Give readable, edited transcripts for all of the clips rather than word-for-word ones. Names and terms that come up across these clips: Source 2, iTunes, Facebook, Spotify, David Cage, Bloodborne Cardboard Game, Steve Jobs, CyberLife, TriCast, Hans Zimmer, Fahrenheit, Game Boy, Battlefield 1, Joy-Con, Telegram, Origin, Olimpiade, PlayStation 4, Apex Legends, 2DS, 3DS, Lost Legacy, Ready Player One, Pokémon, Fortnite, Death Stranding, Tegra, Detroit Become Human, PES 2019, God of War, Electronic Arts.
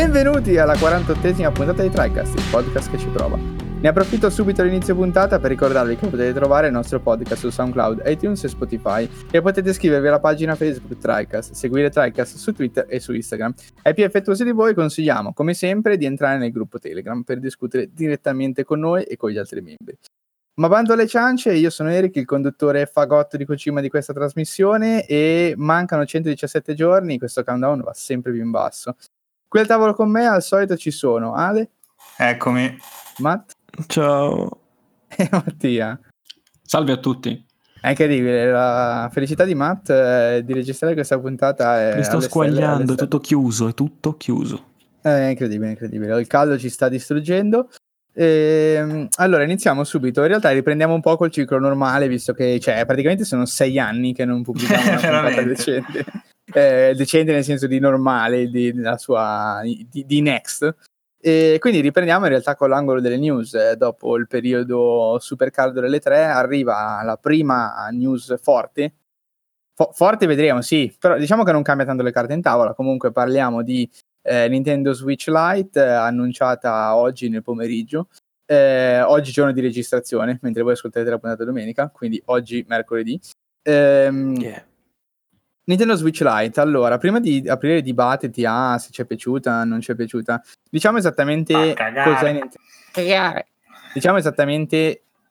Benvenuti alla 48esima puntata di TriCast, il podcast che ci prova. Ne approfitto subito all'inizio puntata per ricordarvi che potete trovare il nostro podcast su SoundCloud, iTunes e Spotify e potete iscrivervi alla pagina Facebook TriCast, seguire TriCast su Twitter e su Instagram. Ai più affettuosi di voi consigliamo, come sempre, di entrare nel gruppo Telegram per discutere direttamente con noi e con gli altri membri. Ma bando alle ciance, io sono Eric, il conduttore fagotto di cucina di questa trasmissione e mancano 117 giorni, questo countdown va sempre più in basso. Qui al tavolo con me al solito ci sono Ale. Eccomi. Matt. Ciao. E Mattia. Salve a tutti. È incredibile, la felicità di Matt di registrare questa puntata. Mi sto squagliando, è tutto chiuso. È incredibile, il caldo ci sta distruggendo. Allora iniziamo subito. In realtà riprendiamo un po' col ciclo normale, visto che praticamente sono 6 anni che non pubblichiamo una puntata decente. Decente nel senso di normale, di next. E quindi riprendiamo in realtà con l'angolo delle news. Dopo il periodo super caldo delle 3 arriva la prima news forte. Forte vedremo, sì, però diciamo che non cambia tanto le carte in tavola. Comunque parliamo di Nintendo Switch Lite, annunciata oggi nel pomeriggio, oggi giorno di registrazione, mentre voi ascoltate la puntata domenica, quindi oggi mercoledì. Nintendo Switch Lite, allora, prima di aprire i dibattiti se ci è piaciuta, non ci è piaciuta, diciamo esattamente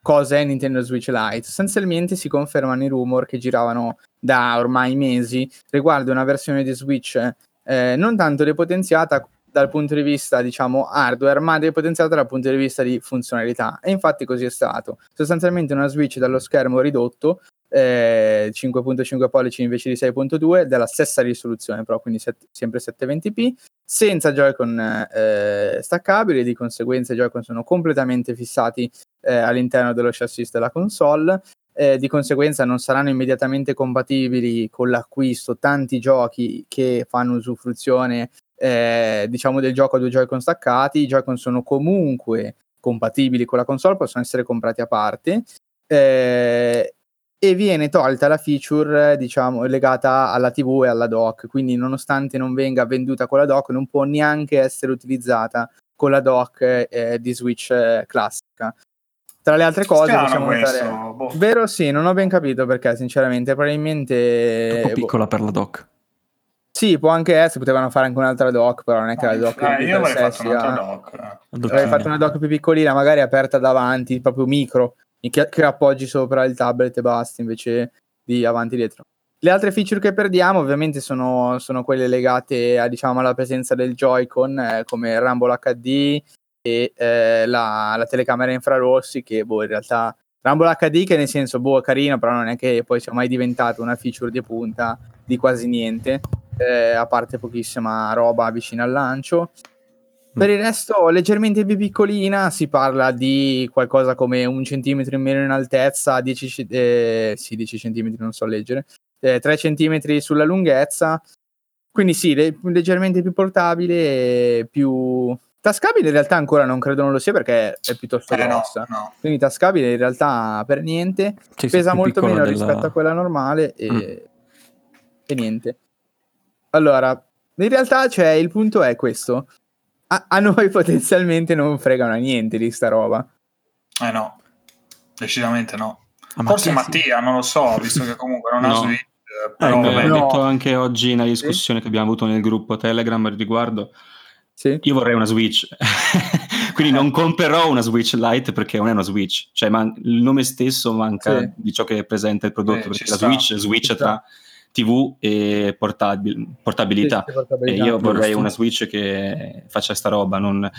cos'è Nintendo Switch Lite. Sostanzialmente si confermano i rumor che giravano da ormai mesi riguardo una versione di Switch non tanto depotenziata dal punto di vista, diciamo, hardware, ma depotenziata dal punto di vista di funzionalità. E infatti così è stato. Sostanzialmente una Switch dallo schermo ridotto, 5.5 pollici invece di 6.2, della stessa risoluzione però, quindi sempre 720p, senza Joy-Con staccabili, di conseguenza i Joy-Con sono completamente fissati all'interno dello chassis della console. Di conseguenza non saranno immediatamente compatibili con l'acquisto tanti giochi che fanno usufruzione diciamo del gioco a 2 Joy-Con staccati. I Joy-Con sono comunque compatibili con la console, possono essere comprati a parte, e viene tolta la feature, diciamo, legata alla TV e alla dock, quindi nonostante non venga venduta con la dock non può neanche essere utilizzata con la dock di Switch classica. Tra le altre cose, possiamo notare... Vero, sì, non ho ben capito perché, sinceramente, probabilmente... Un po' piccola per la dock. Sì, può anche essere, potevano fare anche un'altra dock, però non è che la dock... io avrei fatto un'altra dock. Avrei fatto una dock più piccolina, magari aperta davanti, proprio micro, che appoggi sopra il tablet e basta, invece di avanti e dietro. Le altre feature che perdiamo, ovviamente, sono quelle legate a, diciamo, alla presenza del Joy-Con, come Rumble HD... e la telecamera infrarossi, che in realtà Rumble HD, che nel senso è carino, però non è che poi sia mai diventato una feature di punta di quasi niente, a parte pochissima roba vicina al lancio. Per il resto leggermente più piccolina, si parla di qualcosa come 1 centimetro in meno in altezza, 10 centimetri, non so leggere, 3 centimetri sulla lunghezza, quindi sì, leggermente più portabile, più... Tascabile in realtà ancora non credo non lo sia, perché è piuttosto grossa, no. Quindi tascabile in realtà per niente, pesa molto meno rispetto a quella normale e niente. Allora, in realtà il punto è questo, a noi potenzialmente non fregano a niente di sta roba. No, decisamente no. Forse Mattia, non lo so, visto che comunque non ha Switch. Però l'ho detto anche oggi nella discussione che abbiamo avuto nel gruppo Telegram riguardo. Sì. Io vorrei una Switch, quindi non comprerò una Switch Lite perché non è una Switch, il nome stesso manca di ciò che è presente il prodotto, perché la Switch tra TV e portabilità. E io vorrei una Switch che faccia sta roba, non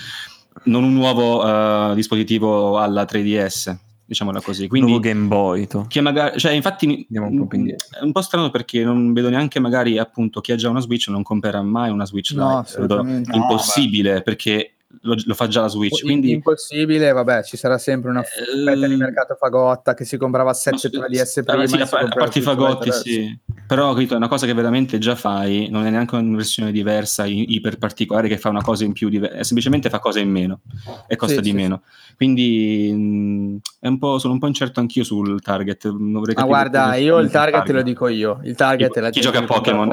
un nuovo dispositivo alla 3DS, diciamola così. Quindi nuovo Game Boy. Che magari, infatti andiamo un po' indietro. È un po' strano perché non vedo neanche, magari, appunto, chi ha già una Switch non comprerà mai una Switch Lite. Impossibile, perché lo fa già la Switch. Quindi... Impossibile, vabbè, ci sarà sempre una fetta di mercato fagotta che si comprava a 7 3DS prima. Sì, a parte i fagotti, sì. Però capito, è una cosa che veramente già fai, non è neanche una versione diversa, iper particolare, che fa una cosa in più, semplicemente fa cose in meno e costa di meno. Quindi sono un po' incerto anch'io sul target. Guarda, io il target te lo dico io. Il target è la gente. Chi gioca a Pokémon.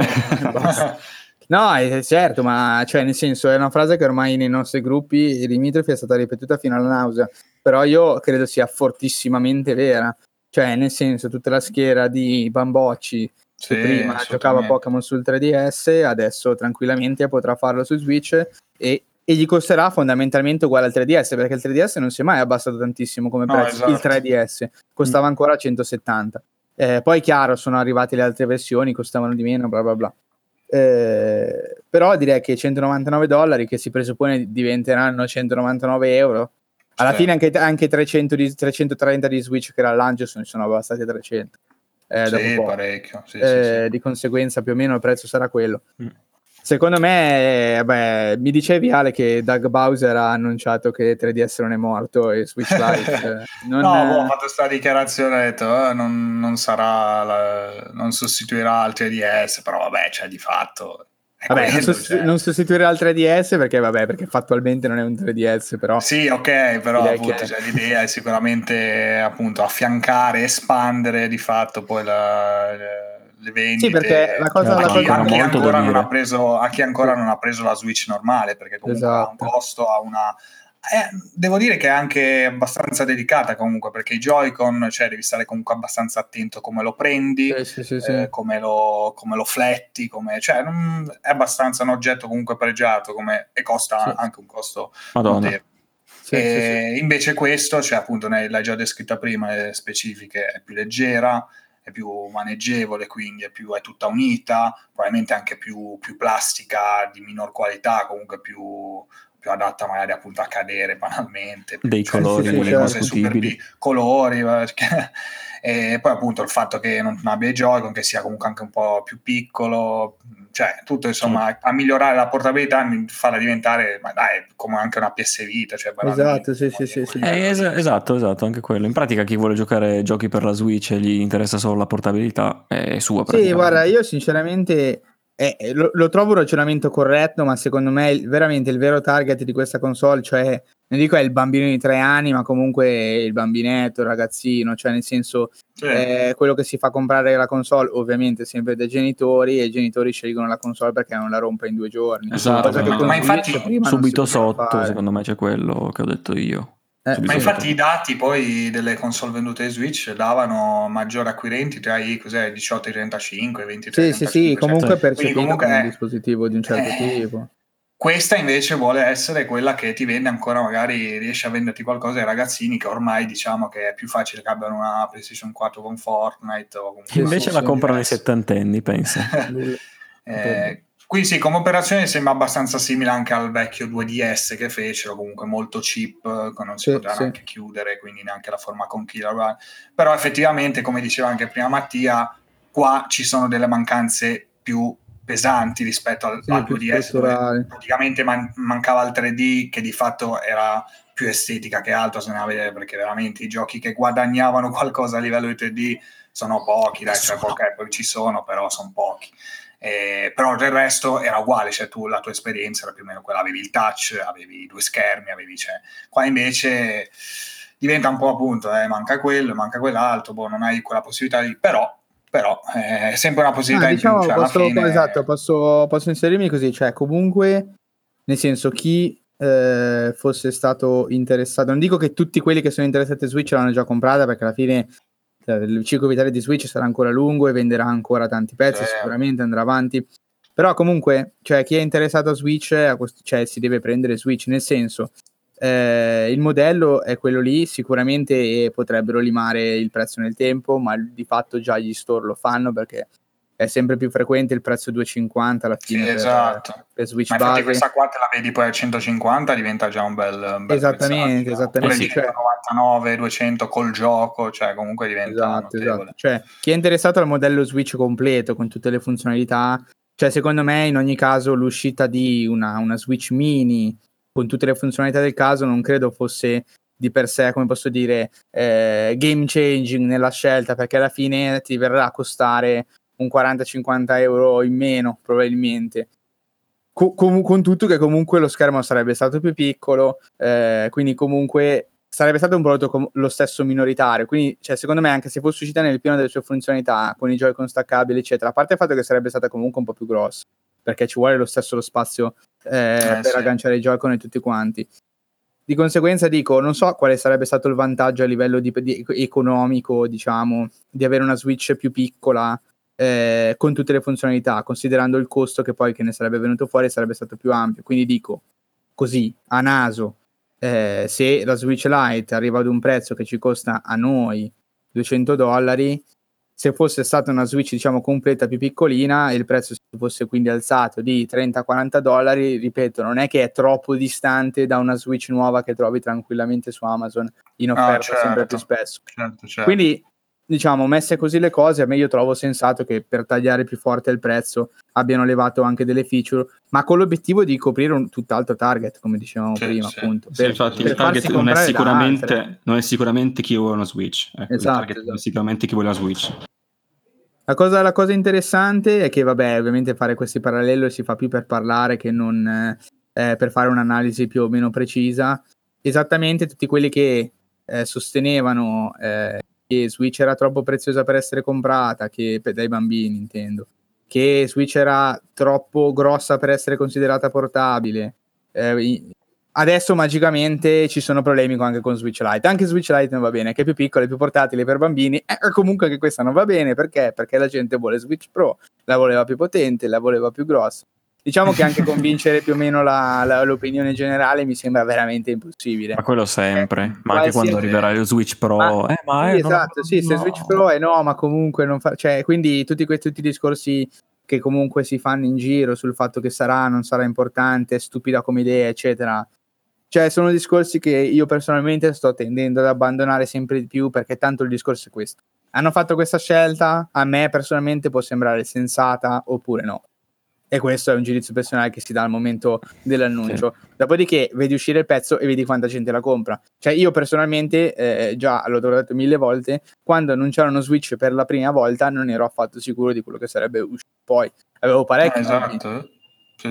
No, è certo, ma cioè nel senso è una frase che ormai nei nostri gruppi limitrofi è stata ripetuta fino alla nausea, però io credo sia fortissimamente vera, cioè nel senso tutta la schiera di Bambocci sì, che prima giocava Pokémon sul 3DS adesso tranquillamente potrà farlo su Switch e gli costerà fondamentalmente uguale al 3DS, perché il 3DS non si è mai abbassato tantissimo come prezzo, esatto. Il 3DS costava ancora 170, poi chiaro sono arrivate le altre versioni, costavano di meno, bla bla bla. Però direi che $199 che si presuppone diventeranno €199 alla fine, anche 330 di Switch che era all'lancio sono abbassati a 300 dopo parecchio sì. Di conseguenza più o meno il prezzo sarà quello. Secondo me mi dicevi Ale che Doug Bowser ha annunciato che 3DS non è morto e Switch Lite ho fatto sta dichiarazione, ho detto non sarà non sostituirà il 3DS, però vabbè, cioè di fatto non sostituirà il 3DS perché fattualmente non è un 3DS, però sì, ok, però appunto, cioè, l'idea è sicuramente appunto affiancare, espandere di fatto poi le vendite, sì, perché la cosa a chi ancora non ha preso la Switch normale, perché comunque ha un costo, ha una devo dire che è anche abbastanza delicata comunque, perché i Joy-Con, cioè devi stare comunque abbastanza attento come lo prendi, sì. Come lo fletti, cioè è abbastanza un oggetto comunque pregiato e costa anche un costo moderno. Sì. Invece questo, cioè appunto l'hai già descritta prima, le specifiche, è più leggera, è più maneggevole, quindi è tutta unita, probabilmente anche più plastica, di minor qualità, comunque più adatta magari appunto a cadere banalmente, dei colori, quelle cose super colori, perché... E poi appunto il fatto che non abbia i Joy-Con, che sia comunque anche un po' più piccolo, cioè tutto insomma a migliorare la portabilità, farla diventare come anche una PS Vita, cioè esatto, anche quello. In pratica chi vuole giocare giochi per la Switch e gli interessa solo la portabilità è sua. Sì, guarda, io sinceramente lo trovo un ragionamento corretto, ma secondo me veramente il vero target di questa console, cioè non dico è il bambino di 3 anni, ma comunque il bambinetto, il ragazzino, cioè nel senso quello che si fa comprare la console ovviamente sempre dai genitori, e i genitori scelgono la console perché non la rompa in 2 giorni. Esatto, ma infatti subito sotto secondo me c'è quello che ho detto io. Ma infatti i dati poi delle console vendute di Switch davano maggiori acquirenti tra i 18 e 35, 23. Sì, comunque percepito come un dispositivo di un certo tipo. Questa invece vuole essere quella che ti vende ancora, magari riesce a venderti qualcosa ai ragazzini, che ormai diciamo che è più facile che abbiano una PlayStation 4 con Fortnite o con invece la comprano i 70enni, penso. Qui sì, come operazione sembra abbastanza simile anche al vecchio 2DS che fecero, comunque molto cheap, che non si poteva neanche chiudere, quindi neanche la forma conchiglia. Però effettivamente, come diceva anche prima Mattia, qua ci sono delle mancanze più pesanti rispetto al 2DS, dove praticamente mancava il 3D, che di fatto era più estetica che altro, se ne va a vedere, perché veramente i giochi che guadagnavano qualcosa a livello di 3D sono pochi, poi ci sono, però sono pochi. Però del resto era uguale, cioè la tua esperienza era più o meno quella, avevi il touch, avevi 2 schermi, qua invece diventa un po' appunto manca quello, manca quell'altro, non hai quella possibilità lì, però è sempre una possibilità in più, cioè, alla fine... Esatto, posso inserirmi così, cioè comunque nel senso chi fosse stato interessato, non dico che tutti quelli che sono interessati a Switch l'hanno già comprata, perché alla fine il ciclo vitale di Switch sarà ancora lungo e venderà ancora tanti pezzi, sicuramente andrà avanti, però comunque cioè chi è interessato a Switch cioè si deve prendere Switch, nel senso il modello è quello lì, sicuramente potrebbero limare il prezzo nel tempo, ma di fatto già gli store lo fanno, perché è sempre più frequente il prezzo $2,50 alla fine per Switch base. Ma infatti questa qua te la vedi poi a $150, diventa già un bel esattamente cioè, 99, 200 col gioco, cioè comunque diventa notevole. Cioè chi è interessato al modello Switch completo con tutte le funzionalità, cioè secondo me in ogni caso l'uscita di una Switch mini con tutte le funzionalità del caso non credo fosse di per sé, come posso dire, game changing nella scelta, perché alla fine ti verrà a costare un 40-50 euro in meno probabilmente, con tutto che comunque lo schermo sarebbe stato più piccolo, quindi comunque sarebbe stato un prodotto lo stesso minoritario, quindi cioè, secondo me anche se fosse uscita nel pieno delle sue funzionalità con i Joy-Con staccabili eccetera, a parte il fatto che sarebbe stata comunque un po' più grossa, perché ci vuole lo stesso lo spazio per agganciare i Joy-Con e tutti quanti. Di conseguenza dico, non so quale sarebbe stato il vantaggio a livello di economico, diciamo, di avere una Switch più piccola con tutte le funzionalità, considerando il costo che poi che ne sarebbe venuto fuori sarebbe stato più ampio. Quindi dico, così, a naso, se la Switch Lite arriva ad un prezzo che ci costa a noi $200, se fosse stata una Switch, diciamo, completa più piccolina e il prezzo si fosse quindi alzato di $30-40, ripeto, non è che è troppo distante da una Switch nuova che trovi tranquillamente su Amazon in offerta sempre più spesso. Certo. Quindi, diciamo, messe così le cose, a me io trovo sensato che per tagliare più forte il prezzo abbiano levato anche delle feature, ma con l'obiettivo di coprire un tutt'altro target, come dicevamo prima, appunto. Il target non è sicuramente chi vuole una Switch. Ecco, esatto. Non è sicuramente chi vuole la Switch. La cosa interessante è che, vabbè, ovviamente fare questi paralleli si fa più per parlare che non per fare un'analisi più o meno precisa. Esattamente tutti quelli che sostenevano che Switch era troppo preziosa per essere comprata, che dai bambini intendo, che Switch era troppo grossa per essere considerata portabile, adesso magicamente ci sono problemi anche con Switch Lite. Anche Switch Lite non va bene, che è più piccola, è più portatile per bambini, comunque anche questa non va bene, perché la gente vuole Switch Pro, la voleva più potente, la voleva più grossa. Diciamo che anche convincere più o meno l'opinione generale mi sembra veramente impossibile. Ma quello sempre, ma anche quando arriverà lo Switch Pro. Se Switch Pro ma comunque non fa... Cioè, quindi tutti i discorsi che comunque si fanno in giro sul fatto che sarà, non sarà importante, è stupida come idea, eccetera. Cioè, sono discorsi che io personalmente sto tendendo ad abbandonare sempre di più, perché tanto il discorso è questo. Hanno fatto questa scelta, a me personalmente può sembrare sensata oppure no. E questo è un giudizio personale che si dà al momento dell'annuncio. Sì. Dopodiché vedi uscire il pezzo e vedi quanta gente la compra. Cioè, io personalmente, già l'ho detto 1000 volte, quando annunciarono Switch per la prima volta non ero affatto sicuro di quello che sarebbe uscito poi. Avevo parecchi. Esatto.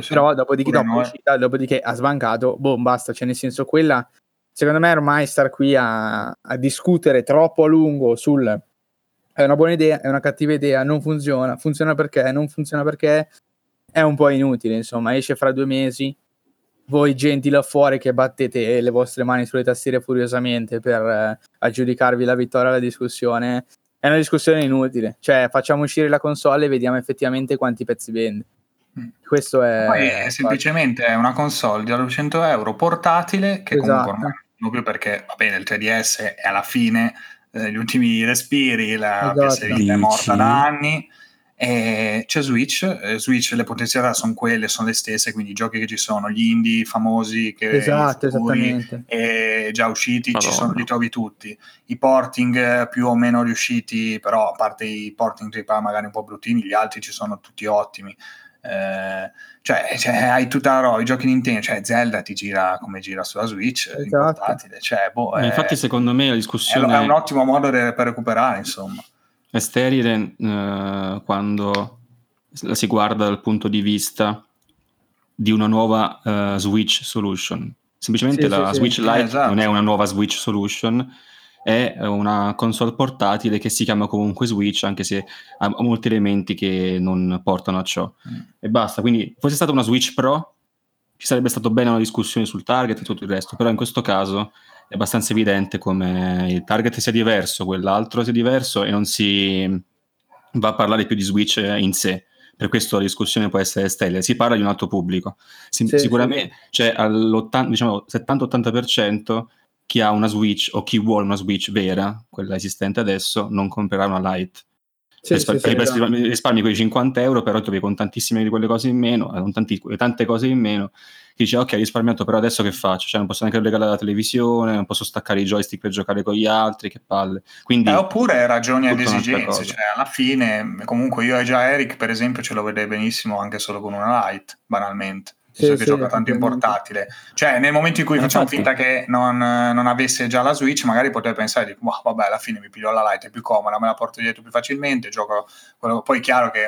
Sì. Però dopodiché ha sbancato, basta. Cioè, nel senso, quella, secondo me, ormai star qui a discutere troppo a lungo sul è una buona idea, è una cattiva idea, non funziona, funziona perché... è un po' inutile, insomma. Esce fra 2 mesi, voi gente là fuori che battete le vostre mani sulle tastiere furiosamente per aggiudicarvi la vittoria alla discussione, è una discussione inutile. Cioè, facciamo uscire la console e vediamo effettivamente quanti pezzi vende. Questo è... Poi è semplicemente una console di €900 portatile, che comunque proprio perché, va bene, il 3DS è alla fine, gli ultimi respiri, la PS Vita è morta da anni... E c'è Switch, le potenzialità sono le stesse, quindi i giochi che ci sono, gli indie famosi che già usciti, li trovi tutti, i porting più o meno riusciti, però a parte i porting magari un po' bruttini, gli altri ci sono tutti ottimi. Cioè, hai tutta la roba, i giochi Nintendo, cioè Zelda ti gira come gira sulla Switch, infatti secondo me la discussione è un ottimo modo per recuperare, insomma. È sterile quando la si guarda dal punto di vista di una nuova Switch solution. Semplicemente Switch Lite non è una nuova Switch solution, è una console portatile che si chiama comunque Switch, anche se ha molti elementi che non portano a ciò. E basta. Quindi, fosse stata una Switch Pro, ci sarebbe stato bene una discussione sul target e tutto il resto, però in questo caso è abbastanza evidente come il target sia diverso, quell'altro sia diverso, e non si va a parlare più di Switch in sé. Per questo la discussione può essere sterile, si parla di un altro pubblico. Sicuramente c'è diciamo 70-80% chi ha una Switch o chi vuole una Switch vera, quella esistente adesso, non comprerà una Lite. Risparmi quei €50, però trovi con tantissime di quelle cose in meno, con tante cose in meno, che dice ok, risparmiato, però adesso che faccio? Cioè, non posso neanche regalare la televisione, non posso staccare i joystick per giocare con gli altri, che palle. Quindi, oppure ragioni ed esigenze, cioè alla fine comunque io e già Eric per esempio ce lo vedrei benissimo anche solo con una Lite, banalmente. Che gioca tanto in portatile, cioè nel momento in cui facciamo finta che non avesse già la Switch, magari potrei pensare di vabbè, alla fine mi piglio la Lite, è più comoda, me la porto dietro più facilmente, gioco quello. Poi è chiaro che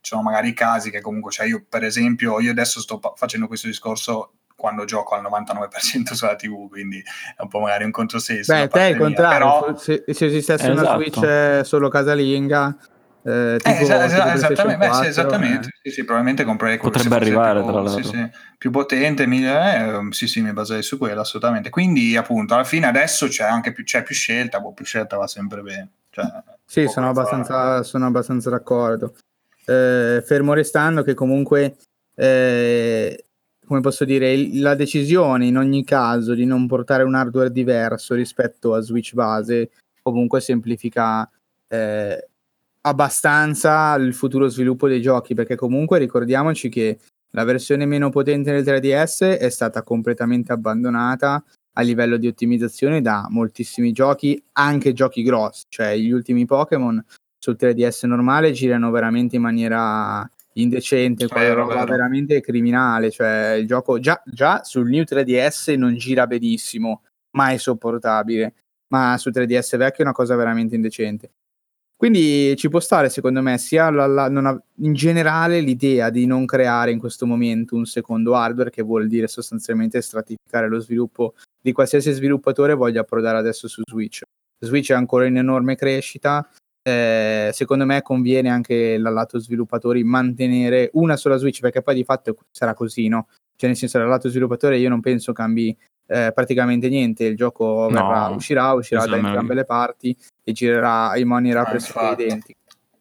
ci sono magari i casi che comunque, cioè io per esempio, io adesso sto facendo questo discorso quando gioco al 99% sulla TV, quindi è un po' magari un controsenso. Beh, te è il contrario, però... se esistesse una Switch solo casalinga Esattamente. Sì, probabilmente comprerei quello, potrebbe arrivare più, tra l'altro più potente, migliore. Sì, mi baserei su quello assolutamente. Quindi appunto alla fine adesso c'è anche più scelta, più scelta va sempre bene, cioè, sì, sono abbastanza d'accordo, fermo restando che comunque come posso dire, la decisione in ogni caso di non portare un hardware diverso rispetto a Switch base comunque semplifica abbastanza il futuro sviluppo dei giochi, perché comunque ricordiamoci che la versione meno potente del 3DS è stata completamente abbandonata a livello di ottimizzazione da moltissimi giochi, anche giochi grossi, cioè gli ultimi Pokémon sul 3DS normale girano veramente in maniera indecente, roba veramente criminale, cioè il gioco già sul New 3DS non gira benissimo, ma è sopportabile, ma sul 3DS vecchio è una cosa veramente indecente. Quindi ci può stare secondo me sia in generale l'idea di non creare in questo momento un secondo hardware, che vuol dire sostanzialmente stratificare lo sviluppo di qualsiasi sviluppatore voglia approdare adesso su Switch. Switch è ancora in enorme crescita, secondo me conviene anche dal lato sviluppatori mantenere una sola Switch, perché poi di fatto sarà così, no? Cioè nel senso, dal lato sviluppatore io non penso cambi praticamente niente, il gioco uscirà da entrambe le parti e girerà in maniera pressoché identica,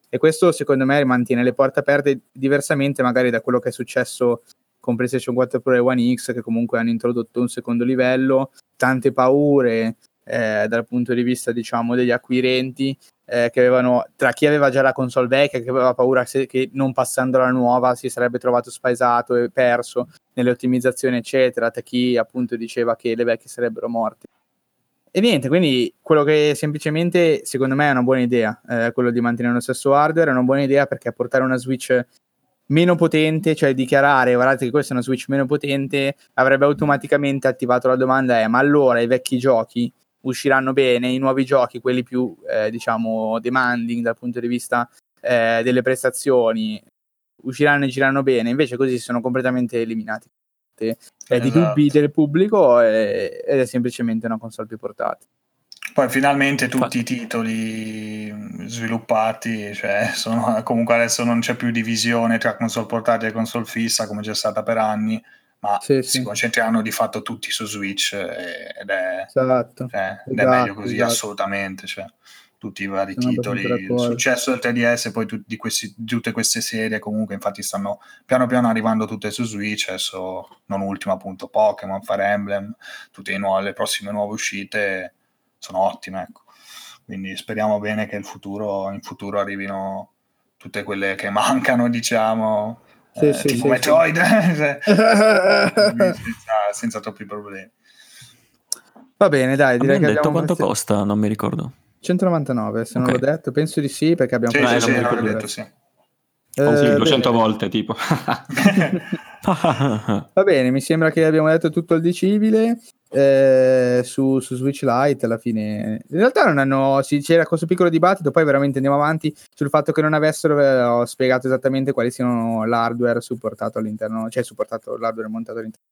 e questo secondo me mantiene le porte aperte, diversamente magari da quello che è successo con PlayStation 4 Pro e One X, che comunque hanno introdotto un secondo livello, tante paure dal punto di vista diciamo degli acquirenti, che avevano, tra chi aveva già la console vecchia, che aveva paura che non passando la nuova si sarebbe trovato spaesato e perso nelle ottimizzazioni eccetera, tra chi appunto diceva che le vecchie sarebbero morte e niente. Quindi quello che semplicemente secondo me è una buona idea, quello di mantenere lo stesso hardware è una buona idea, perché portare una Switch meno potente, cioè dichiarare guardate che questa è una Switch meno potente, avrebbe automaticamente attivato la domanda ma allora i vecchi giochi usciranno bene, i nuovi giochi, quelli più diciamo demanding dal punto di vista delle prestazioni, usciranno e girano bene? Invece così sono completamente eliminati di dubbi del pubblico, ed è semplicemente una console più portata. Poi finalmente tutti i titoli sviluppati, cioè sono, comunque adesso non c'è più divisione tra console portatile e console fissa come c'è stata per anni, ma si concentrano di fatto tutti su Switch, ed è, è meglio così, assolutamente, cioè, tutti i vari titoli, il successo del 3DS, poi tutte queste serie comunque, infatti stanno piano piano arrivando tutte su Switch, adesso non ultimo appunto Pokémon, Fire Emblem, tutte le prossime nuove uscite sono ottime, ecco. Quindi speriamo bene che in futuro arrivino tutte quelle che mancano, diciamo, tipo Metroid senza troppi problemi. Va bene, dai, direi che abbiamo detto quanto costa, non mi ricordo, 199 se non l'ho detto, penso di sì, perché abbiamo sì, 200 volte tipo. Va bene, mi sembra che abbiamo detto tutto il dicibile su Switch Lite. Alla fine in realtà non hanno, c'era questo piccolo dibattito, poi veramente andiamo avanti sul fatto che non avessero ho spiegato esattamente quali siano l'hardware supportato all'interno, cioè supportato l'hardware montato all'interno.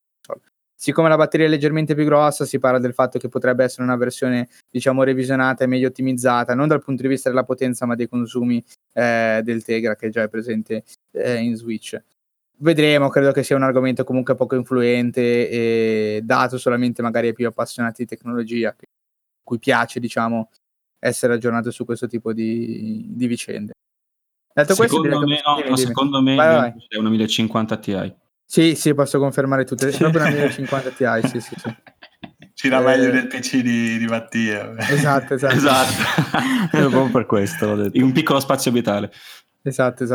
Siccome la batteria è leggermente più grossa, si parla del fatto che potrebbe essere una versione diciamo revisionata e meglio ottimizzata, non dal punto di vista della potenza ma dei consumi del Tegra, che già è presente in Switch. Vedremo, credo che sia un argomento comunque poco influente e dato solamente magari ai più appassionati di tecnologia, cui piace diciamo essere aggiornato su questo tipo di vicende. Detto secondo me è una 1050 Ti. Sì, posso confermare tutte, è proprio una 1050 Ti, sì. C'era meglio del PC di Mattia. Esatto. È proprio per questo, l'ho detto. In un piccolo spazio abitale. Esatto.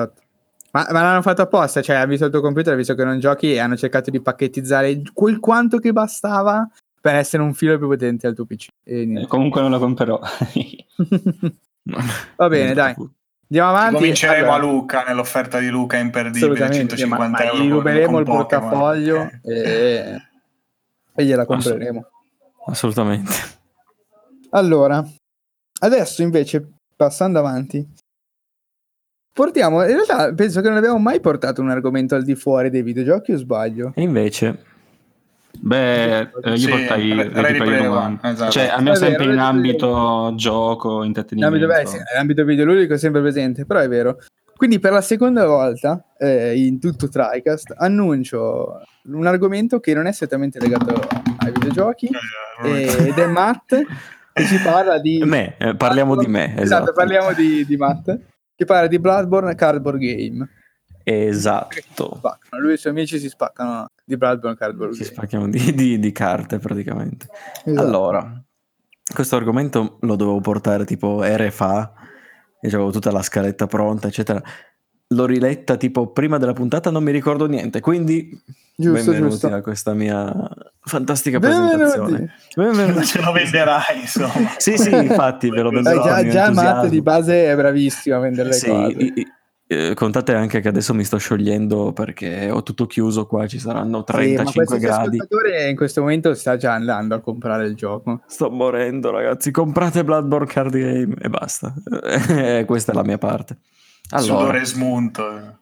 Ma l'hanno fatto apposta, cioè hanno visto il tuo computer, hanno visto che non giochi e hanno cercato di pacchettizzare quel quanto che bastava per essere un filo più potente al tuo PC. E comunque non lo comprerò. Va bene, dai. Andiamo avanti. Cominceremo a Luca, nell'offerta di Luca imperdibile, 150 euro. Gli ruberemo il portafoglio e gliela compreremo. Assolutamente. Allora, adesso invece, passando avanti, portiamo, in realtà penso che non abbiamo mai portato un argomento al di fuori dei videogiochi, o sbaglio? E invece... Beh, io portai Ready Player One. Esatto. Cioè, almeno sempre vero, in ambito gioco, intrattenimento. L'ambito videoludico è sempre presente, però è vero. Quindi per la seconda volta in tutto TriCast annuncio un argomento che non è strettamente legato ai videogiochi ed è Matt che ci parla di... Me, parliamo di me, esatto. Parliamo di Matt che parla di Bloodborne Cardboard Game. Esatto. Lui e i suoi amici si spaccano di Bloodborne Cardboard Game. Si spaccano di carte praticamente. Esatto. Allora, questo argomento lo dovevo portare tipo ere fa. Avevo tutta la scaletta pronta eccetera, l'ho riletta tipo prima della puntata, non mi ricordo niente, quindi benvenuti a questa mia fantastica presentazione. Benvenuti. Ce lo venderai insomma. sì infatti ve lo venderò. Già Matt di base è bravissimo a vendere le cose. Contate anche che adesso mi sto sciogliendo perché ho tutto chiuso qua, ci saranno 35 gradi. L'ascoltatore in questo momento sta già andando a comprare il gioco. Sto morendo ragazzi, comprate Bloodborne Card Game e basta. Questa è la mia parte. Allora, sudore smunto.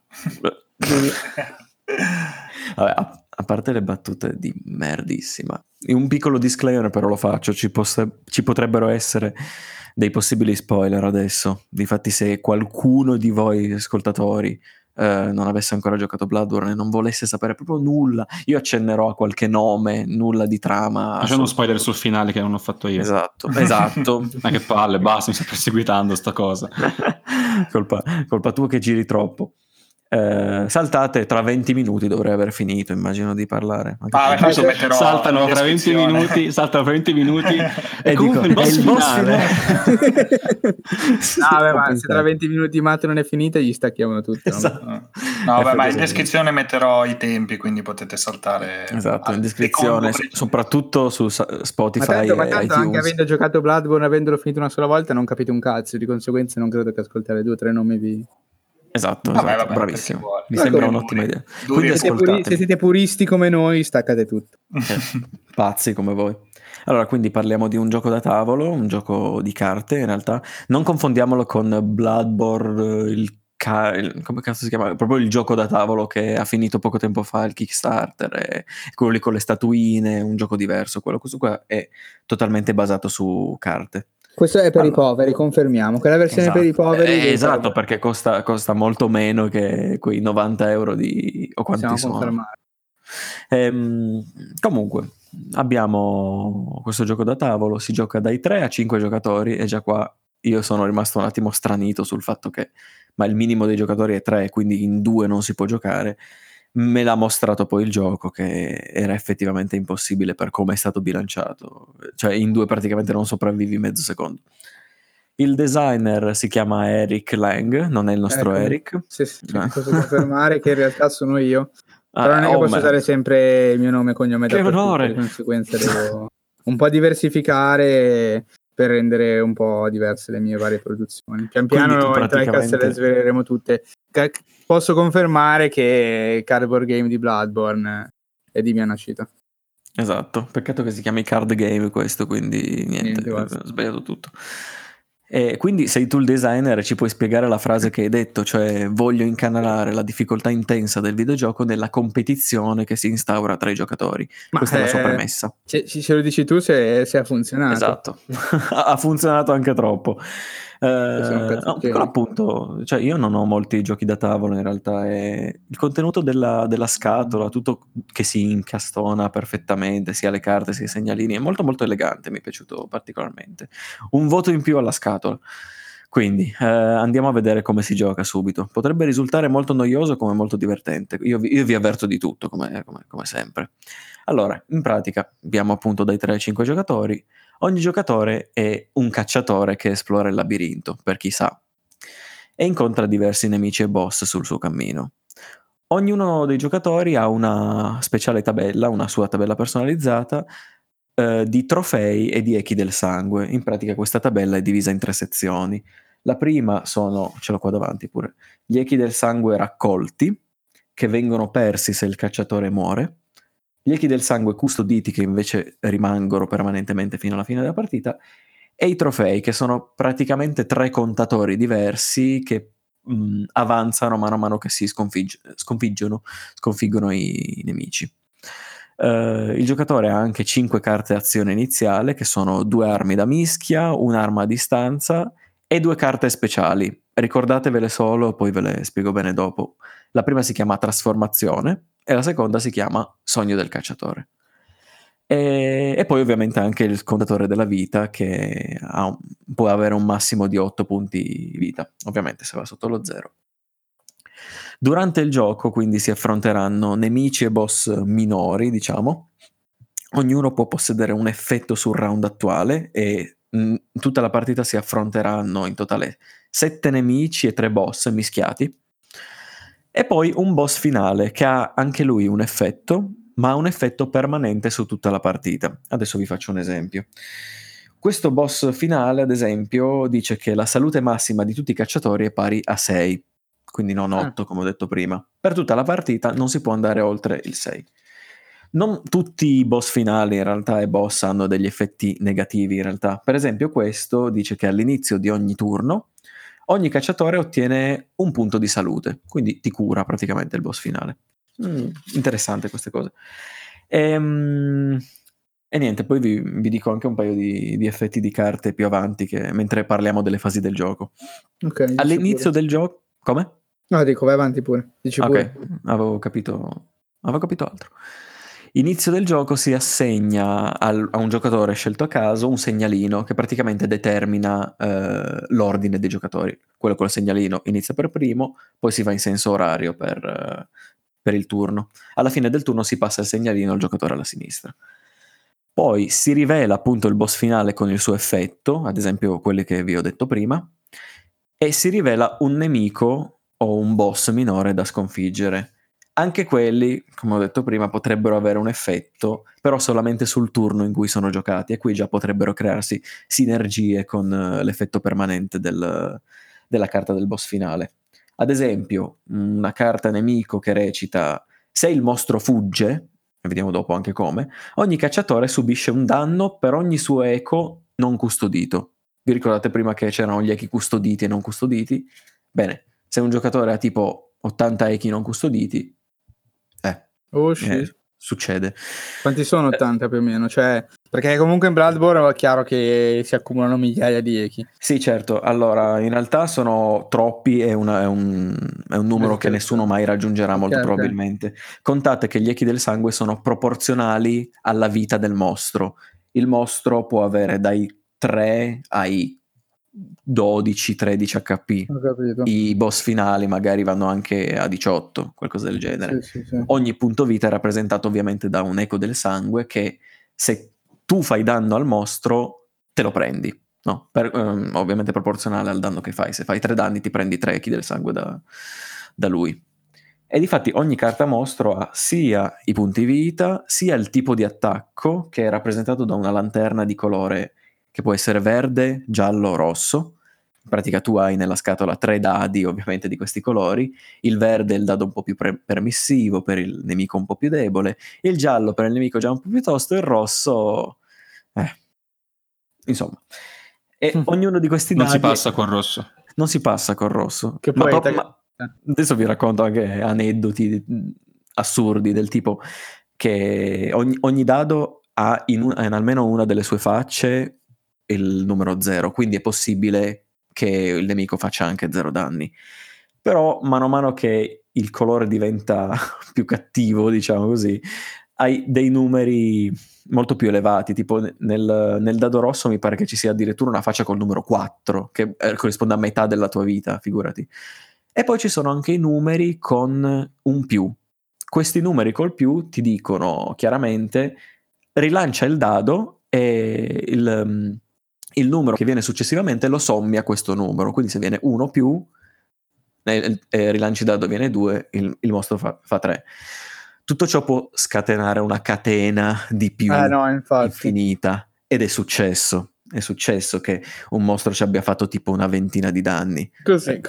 Vabbè, a parte le battute di merdissima, un piccolo disclaimer però lo faccio, ci potrebbero essere dei possibili spoiler adesso. Difatti se qualcuno di voi ascoltatori non avesse ancora giocato Bloodborne e non volesse sapere proprio nulla, io accennerò a qualche nome, nulla di trama. C'è uno spoiler sul finale che non ho fatto io. Esatto. Ma che palle, basta, mi sto perseguitando sta cosa. colpa tua che giri troppo. Saltate, tra 20 minuti dovrei aver finito, immagino di parlare. Saltano tra 20 minuti, e comunque dico, il boss finale. Ma se tra 20 minuti Matt non è finita gli stacchiamo tutto. Esatto. Ma in descrizione metterò i tempi, quindi potete saltare. Esatto, in descrizione, soprattutto su Spotify ma tanto iTunes. Anche avendo giocato Bloodborne, avendolo finito una sola volta, non capite un cazzo, di conseguenza non credo che ascoltare 2 o 3 nomi vi... Esatto, bravissimo. Mi sembra un'ottima idea. Quindi se siete puristi come noi, staccate tutto. Pazzi come voi. Allora, quindi parliamo di un gioco da tavolo, un gioco di carte in realtà. Non confondiamolo con Bloodborne, come cazzo si chiama? Proprio il gioco da tavolo che ha finito poco tempo fa il Kickstarter, è quello lì con le statuine, un gioco diverso. Questo qua è totalmente basato su carte. Questo è per i poveri, confermiamo che la versione per i poveri esatto, perché costa molto meno che quei 90 euro di o quanti possiamo sono. Comunque abbiamo questo gioco da tavolo, si gioca dai 3 a 5 giocatori e già qua io sono rimasto un attimo stranito sul fatto che ma il minimo dei giocatori è 3, quindi in 2 non si può giocare. Me l'ha mostrato poi il gioco che era effettivamente impossibile per come è stato bilanciato, cioè in 2 praticamente non sopravvivi mezzo secondo. Il designer si chiama Eric Lang, non è il nostro Eric. Sì, posso confermare che in realtà sono io, però non è che posso usare sempre il mio nome e cognome, che onore. Di conseguenza devo un po' diversificare per rendere un po' diverse le mie varie produzioni. Pian piano praticamente... le sveleremo tutte. Posso confermare che Cardboard Game di Bloodborne è di mia nascita. Esatto, peccato che si chiami Card Game questo, quindi niente, ho sbagliato tutto. E quindi sei tu il designer e ci puoi spiegare la frase che hai detto, cioè voglio incanalare la difficoltà intensa del videogioco nella competizione che si instaura tra i giocatori. Ma questa è la sua premessa. Ce lo dici tu se ha funzionato. Esatto, ha funzionato anche troppo. Appunto, cioè io non ho molti giochi da tavolo in realtà, è il contenuto della scatola, tutto che si incastona perfettamente, sia le carte sia i segnalini, è molto molto elegante, mi è piaciuto particolarmente. Un voto in più alla scatola. Quindi andiamo a vedere come si gioca subito. Potrebbe risultare molto noioso come molto divertente. Io vi avverto di tutto, come sempre. Allora, in pratica abbiamo appunto dai 3 ai 5 giocatori. Ogni giocatore è un cacciatore che esplora il labirinto, per chi sa, e incontra diversi nemici e boss sul suo cammino. Ognuno dei giocatori ha una speciale tabella, una sua tabella personalizzata, di trofei e di echi del sangue. In pratica questa tabella è divisa in 3 sezioni. La prima sono, ce l'ho qua davanti pure, gli echi del sangue raccolti, che vengono persi se il cacciatore muore, gli echi del sangue custoditi che invece rimangono permanentemente fino alla fine della partita, e i trofei, che sono praticamente 3 contatori diversi che avanzano mano a mano che si sconfiggono i nemici. Il giocatore ha anche 5 carte azione iniziale, che sono 2 armi da mischia, un'arma a distanza e 2 carte speciali. Ricordatevele solo, poi ve le spiego bene dopo. La prima si chiama Trasformazione e la seconda si chiama Sogno del Cacciatore. E poi ovviamente anche il contatore della vita, che può avere un massimo di 8 punti vita, ovviamente se va sotto lo 0. Durante il gioco quindi si affronteranno nemici e boss minori, diciamo. Ognuno può possedere un effetto sul round attuale e tutta la partita si affronteranno in totale 7 nemici e 3 boss mischiati. E poi un boss finale che ha anche lui un effetto, ma ha un effetto permanente su tutta la partita. Adesso vi faccio un esempio. Questo boss finale, ad esempio, dice che la salute massima di tutti i cacciatori è pari a 6, quindi non 8 come ho detto prima. Per tutta la partita non si può andare oltre il 6. Non tutti i boss finali in realtà e boss hanno degli effetti negativi in realtà. Per esempio questo dice che all'inizio di ogni turno ogni cacciatore ottiene un punto di salute, quindi ti cura praticamente il boss finale. Interessante queste cose. E niente, poi vi dico anche un paio di effetti di carte più avanti, mentre parliamo delle fasi del gioco. Okay, all'inizio del gioco... Come? No, dico, vai avanti pure. Dici okay. Pure. Avevo capito altro. Inizio del gioco si assegna a un giocatore scelto a caso un segnalino che praticamente determina l'ordine dei giocatori. Quello col segnalino inizia per primo, poi si va in senso orario per il turno. Alla fine del turno si passa il segnalino al giocatore alla sinistra. Poi si rivela appunto il boss finale con il suo effetto, ad esempio quelli che vi ho detto prima, e si rivela un nemico o un boss minore da sconfiggere. Anche quelli, come ho detto prima, potrebbero avere un effetto, però solamente sul turno in cui sono giocati, e qui già potrebbero crearsi sinergie con l'effetto permanente della carta del boss finale. Ad esempio, una carta nemico che recita: se il mostro fugge, e vediamo dopo anche come, ogni cacciatore subisce un danno per ogni suo eco non custodito. Vi ricordate prima che c'erano gli echi custoditi e non custoditi? Bene, se un giocatore ha tipo 80 echi non custoditi, succede. Quanti sono 80 più o meno? Cioè, perché comunque in Bloodborne è chiaro che si accumulano migliaia di echi. Sì, certo. Allora, in realtà sono troppi, è un numero che nessuno mai raggiungerà molto probabilmente. Contate che gli echi del sangue sono proporzionali alla vita del mostro. Il mostro può avere dai 3 ai 12-13 HP. I boss finali magari vanno anche a 18, qualcosa del genere. Sì. Ogni punto vita è rappresentato ovviamente da un eco del sangue, che se tu fai danno al mostro te lo prendi, no? Ovviamente proporzionale al danno che fai. Se fai 3 danni ti prendi 3 echi del sangue da lui. E difatti ogni carta mostro ha sia i punti vita sia il tipo di attacco, che è rappresentato da una lanterna di colore che può essere verde, giallo o rosso. In pratica tu hai nella scatola 3 dadi ovviamente di questi colori. Il verde è il dado un po' più permissivo per il nemico un po' più debole, il giallo per il nemico già un po' più tosto, il rosso... Insomma. E ognuno di questi dadi... Non si passa col rosso. Che poi adesso vi racconto anche aneddoti assurdi, del tipo che ogni dado ha in almeno una delle sue facce il numero 0, quindi è possibile che il nemico faccia anche 0 danni. Però mano a mano che il colore diventa più cattivo, diciamo così, hai dei numeri molto più elevati, tipo nel dado rosso mi pare che ci sia addirittura una faccia col numero 4, che corrisponde a metà della tua vita, figurati. E poi ci sono anche i numeri con un più. Questi numeri col più ti dicono chiaramente: rilancia il dado e il numero che viene successivamente lo sommi a questo numero. Quindi se viene 1 più, rilanci il dado, viene 2, il mostro fa 3. Tutto ciò può scatenare una catena di più infinita. Ed è successo che un mostro ci abbia fatto tipo una ventina di danni così.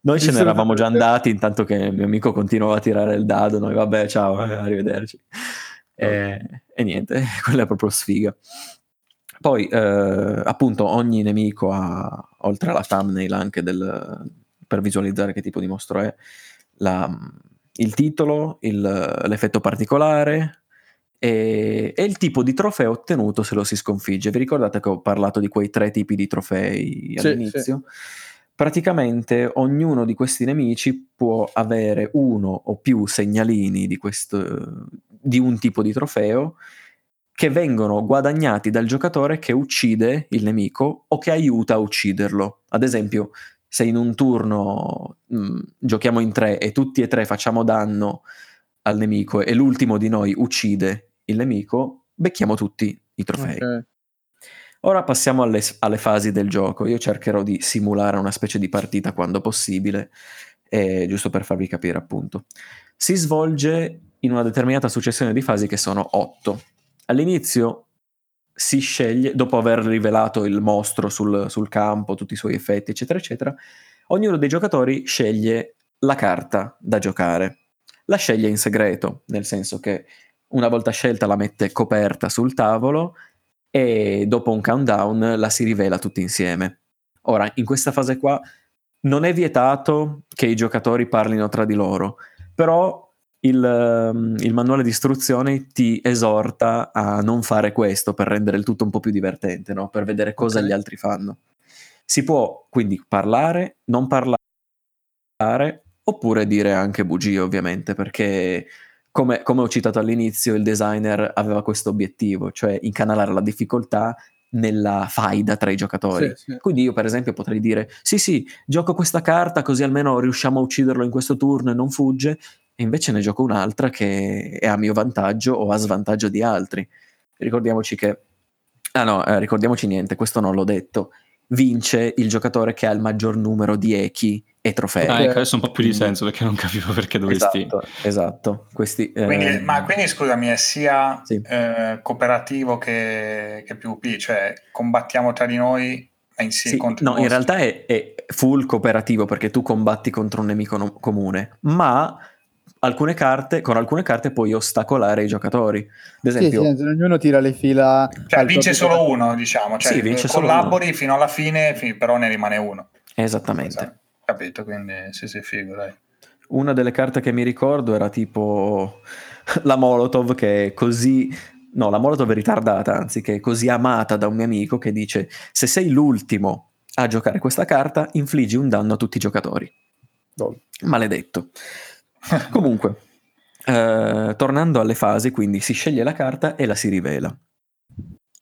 Noi ce ne eravamo già andati, intanto che il mio amico continuava a tirare il dado. Noi vabbè, ciao, arrivederci. E niente, quella è proprio sfiga. Poi appunto ogni nemico ha, oltre alla thumbnail anche per visualizzare che tipo di mostro è, il titolo, l'effetto particolare, e il tipo di trofeo ottenuto se lo si sconfigge. Vi ricordate che ho parlato di quei tre tipi di trofei all'inizio? Sì. Praticamente ognuno di questi nemici può avere uno o più segnalini di un tipo di trofeo che vengono guadagnati dal giocatore che uccide il nemico o che aiuta a ucciderlo. Ad esempio, se in un turno giochiamo in tre e tutti e tre facciamo danno al nemico e l'ultimo di noi uccide il nemico, becchiamo tutti i trofei. Okay. Ora passiamo alle fasi del gioco. Io cercherò di simulare una specie di partita quando possibile, giusto per farvi capire appunto. Si svolge in una determinata successione di fasi che sono 8. All'inizio si sceglie, dopo aver rivelato il mostro sul campo, tutti i suoi effetti eccetera eccetera, ognuno dei giocatori sceglie la carta da giocare. La sceglie in segreto, nel senso che una volta scelta la mette coperta sul tavolo e dopo un countdown la si rivela tutti insieme. Ora, in questa fase qua non è vietato che i giocatori parlino tra di loro, però il manuale di istruzione ti esorta a non fare questo per rendere il tutto un po' più divertente, no? Per vedere cosa gli altri fanno. Si può quindi parlare, non parlare, oppure dire anche bugie, ovviamente, perché come ho citato all'inizio, il designer aveva questo obiettivo, cioè incanalare la difficoltà nella faida tra i giocatori. Sì, sì. Quindi io per esempio potrei dire sì, gioco questa carta così almeno riusciamo a ucciderlo in questo turno e non fugge, e invece ne gioco un'altra che è a mio vantaggio o a svantaggio di altri. Ricordiamoci niente, questo non l'ho detto. Vince il giocatore che ha il maggior numero di echi e trofei. Ecco, adesso un po' più di senso, perché non capivo perché dovresti. Esatto. Quindi scusami, è sia sì. Cooperativo che PvP, cioè combattiamo tra di noi ma insieme sì, contro. No, in realtà è full cooperativo, perché tu combatti contro un nemico comune, ma con alcune carte puoi ostacolare i giocatori. Ad esempio, sì, ognuno tira le fila, cioè vince solo uno, diciamo, cioè sì, vince collabori solo uno. Fino alla fine, però ne rimane uno. Esattamente. Esatto. Capito, quindi sì, figo, dai. Una delle carte che mi ricordo era tipo la Molotov, che è così, no, la Molotov è ritardata, anzi, che è così amata da un mio amico, che dice: se sei l'ultimo a giocare questa carta infliggi un danno a tutti i giocatori. No. Maledetto. Comunque, tornando alle fasi, quindi si sceglie la carta e la si rivela.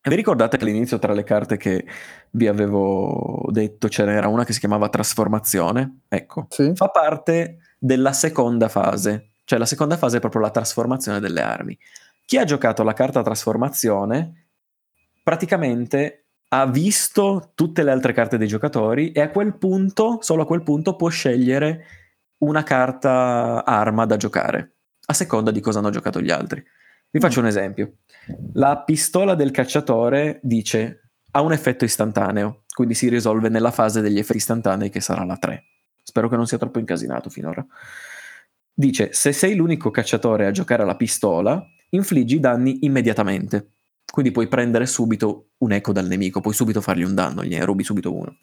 Vi ricordate che all'inizio tra le carte che vi avevo detto ce n'era una che si chiamava trasformazione? Ecco, sì. Fa parte della seconda fase, cioè la seconda fase è proprio la trasformazione delle armi. Chi ha giocato la carta trasformazione praticamente ha visto tutte le altre carte dei giocatori e a quel punto, solo a quel punto, può scegliere una carta arma da giocare, a seconda di cosa hanno giocato gli altri. Vi faccio un esempio. La pistola del cacciatore ha un effetto istantaneo, quindi si risolve nella fase degli effetti istantanei, che sarà la 3. Spero che non sia troppo incasinato finora. Dice: se sei l'unico cacciatore a giocare alla pistola, infliggi danni immediatamente. Quindi puoi prendere subito un eco dal nemico, puoi subito fargli un danno, gliene rubi subito uno.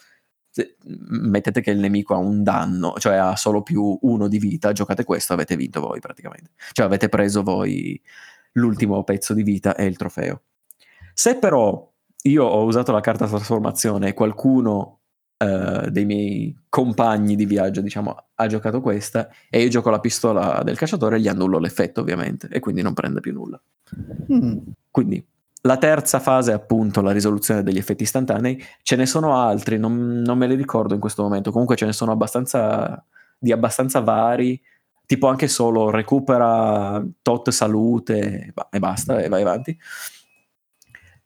Mettete che il nemico ha un danno, cioè ha solo più uno di vita, giocate questo, avete vinto voi praticamente, cioè avete preso voi l'ultimo pezzo di vita e il trofeo. Se però io ho usato la carta trasformazione e qualcuno dei miei compagni di viaggio, diciamo, ha giocato questa e io gioco la pistola del cacciatore, gli annullo l'effetto ovviamente e quindi non prende più nulla. Quindi la terza fase è appunto la risoluzione degli effetti istantanei. Ce ne sono altri, non me li ricordo in questo momento, comunque ce ne sono abbastanza vari, tipo anche solo recupera tot salute e basta e vai avanti.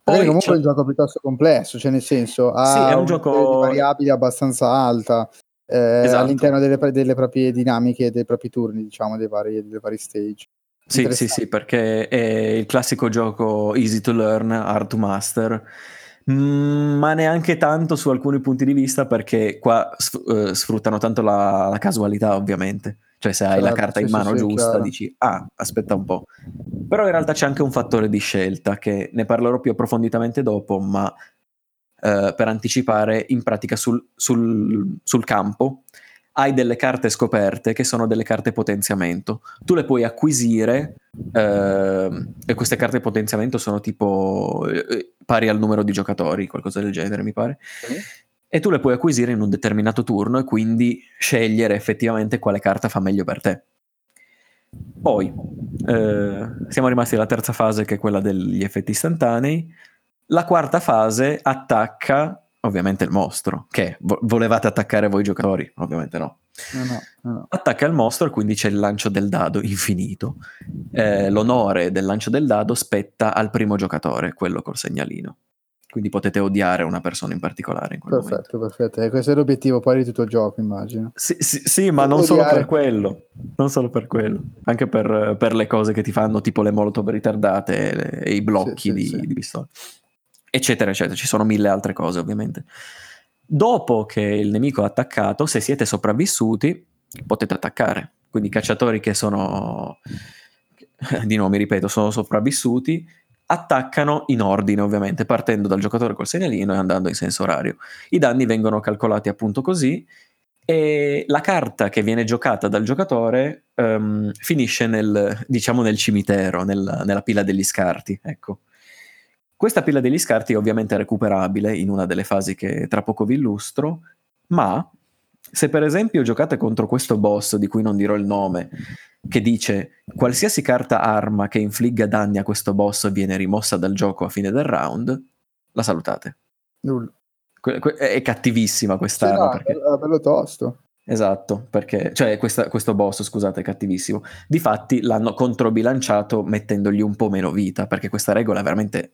Poi comunque è un gioco piuttosto complesso, cioè nel senso ha sì, è un gioco di variabili abbastanza alta, esatto. All'interno delle proprie dinamiche, dei propri turni, diciamo, dei vari stage. Sì, perché è il classico gioco easy to learn, hard to master, ma neanche tanto su alcuni punti di vista, perché qua sfruttano tanto la casualità, ovviamente. Cioè se hai la carta in mano giusta, chiaro. Dici aspetta un po'. Però in realtà c'è anche un fattore di scelta che ne parlerò più approfonditamente dopo, ma per anticipare, in pratica sul campo hai delle carte scoperte che sono delle carte potenziamento. Tu le puoi acquisire e queste carte potenziamento sono tipo pari al numero di giocatori, qualcosa del genere mi pare, e tu le puoi acquisire in un determinato turno e quindi scegliere effettivamente quale carta fa meglio per te. Poi siamo rimasti alla terza fase, che è quella degli effetti istantanei. La quarta fase attacca ovviamente il mostro, che volevate attaccare voi giocatori, ovviamente no. Attacca il mostro, quindi c'è il lancio del dado infinito. L'onore del lancio del dado spetta al primo giocatore, quello col segnalino, quindi potete odiare una persona in particolare in quel momento. E questo è l'obiettivo poi di tutto il gioco, immagino. Sì, ma non solo per quello, anche per le cose che ti fanno, tipo le molotov ritardate e i blocchi di pistola, eccetera eccetera. Ci sono mille altre cose, ovviamente. Dopo che il nemico ha attaccato, se siete sopravvissuti potete attaccare, quindi i cacciatori che sono di nome, ripeto, sono sopravvissuti, attaccano in ordine, ovviamente, partendo dal giocatore col segnalino e andando in senso orario. I danni vengono calcolati appunto così, e la carta che viene giocata dal giocatore finisce nel cimitero, nella pila degli scarti, ecco. Questa pila degli scarti è ovviamente recuperabile in una delle fasi che tra poco vi illustro, ma se per esempio giocate contro questo boss, di cui non dirò il nome, che dice qualsiasi carta arma che infligga danni a questo boss viene rimossa dal gioco a fine del round, la salutate. È cattivissima questa arma. Perché... è bello tosto. Esatto, perché cioè questo boss, scusate, è cattivissimo. Difatti l'hanno controbilanciato mettendogli un po' meno vita, perché questa regola è veramente...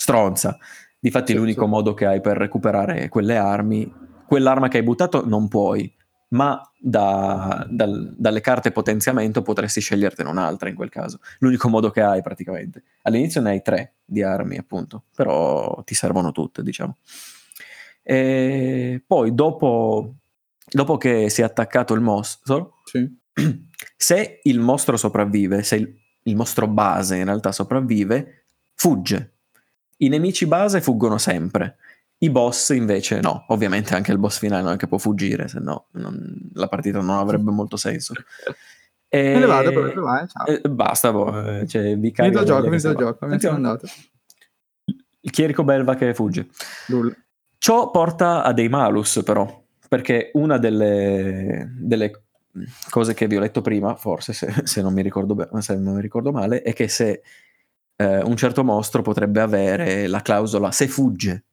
stronza. Difatti l'unico modo che hai per recuperare quelle armi, quell'arma che hai buttato non puoi, ma dalle carte potenziamento potresti scegliertene un'altra in quel caso. L'unico modo che hai, praticamente. All'inizio ne hai 3 di armi, appunto, però ti servono tutte, diciamo. E poi dopo che si è attaccato il mostro, se il mostro sopravvive, se il mostro base in realtà sopravvive, fugge. I nemici base fuggono sempre, i boss invece no, ovviamente anche il boss finale non è che può fuggire, se no la partita non avrebbe molto senso. E me ne vado, proprio vai, ciao. Basta, cioè, vi carico. Mi gioco, mi sono andato. Il chierico belva che fugge. Lull. Ciò porta a dei malus, però, perché una delle cose che vi ho letto prima, forse se non mi ricordo male, è che se... un certo mostro potrebbe avere la clausola se fugge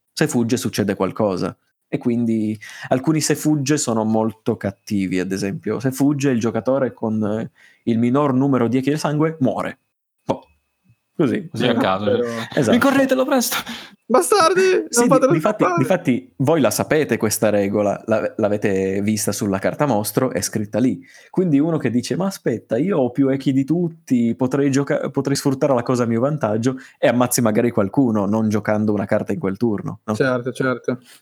succede qualcosa, e quindi alcuni se fugge sono molto cattivi. Ad esempio, se fugge il giocatore con il minor numero di echi del sangue muore, così a caso, esatto. Ricorretelo presto, bastardi. Difatti voi la sapete questa regola, l'avete vista sulla carta mostro, è scritta lì, quindi uno che dice ma aspetta, io ho più echi di tutti, potrei sfruttare la cosa a mio vantaggio, e ammazzi magari qualcuno non giocando una carta in quel turno, no? certo,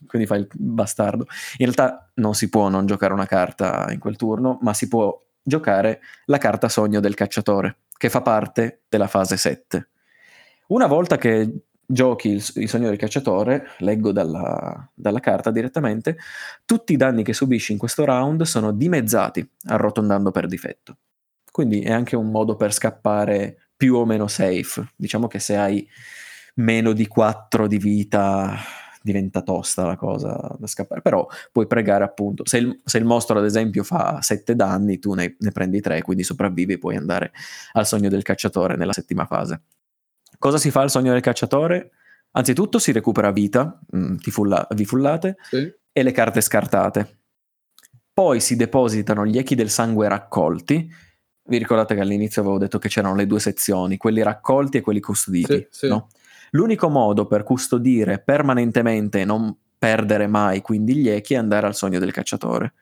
quindi fai il bastardo. In realtà non si può non giocare una carta in quel turno, ma si può giocare la carta sogno del cacciatore, che fa parte della fase 7. Una volta che giochi il sogno del cacciatore, leggo dalla carta direttamente, tutti i danni che subisci in questo round sono dimezzati, arrotondando per difetto. Quindi è anche un modo per scappare più o meno safe. Diciamo che se hai meno di 4 di vita diventa tosta la cosa da scappare, però puoi pregare, appunto, se il mostro ad esempio fa 7 danni, tu ne prendi 3, quindi sopravvivi e puoi andare al sogno del cacciatore nella settima fase. Cosa si fa al sogno del cacciatore? Anzitutto si recupera vita, vi fullate, e le carte scartate. Poi si depositano gli echi del sangue raccolti. Vi ricordate che all'inizio avevo detto che c'erano le 2 sezioni, quelli raccolti e quelli custoditi, no? L'unico modo per custodire permanentemente e non perdere mai quindi gli echi è andare al sogno del cacciatore.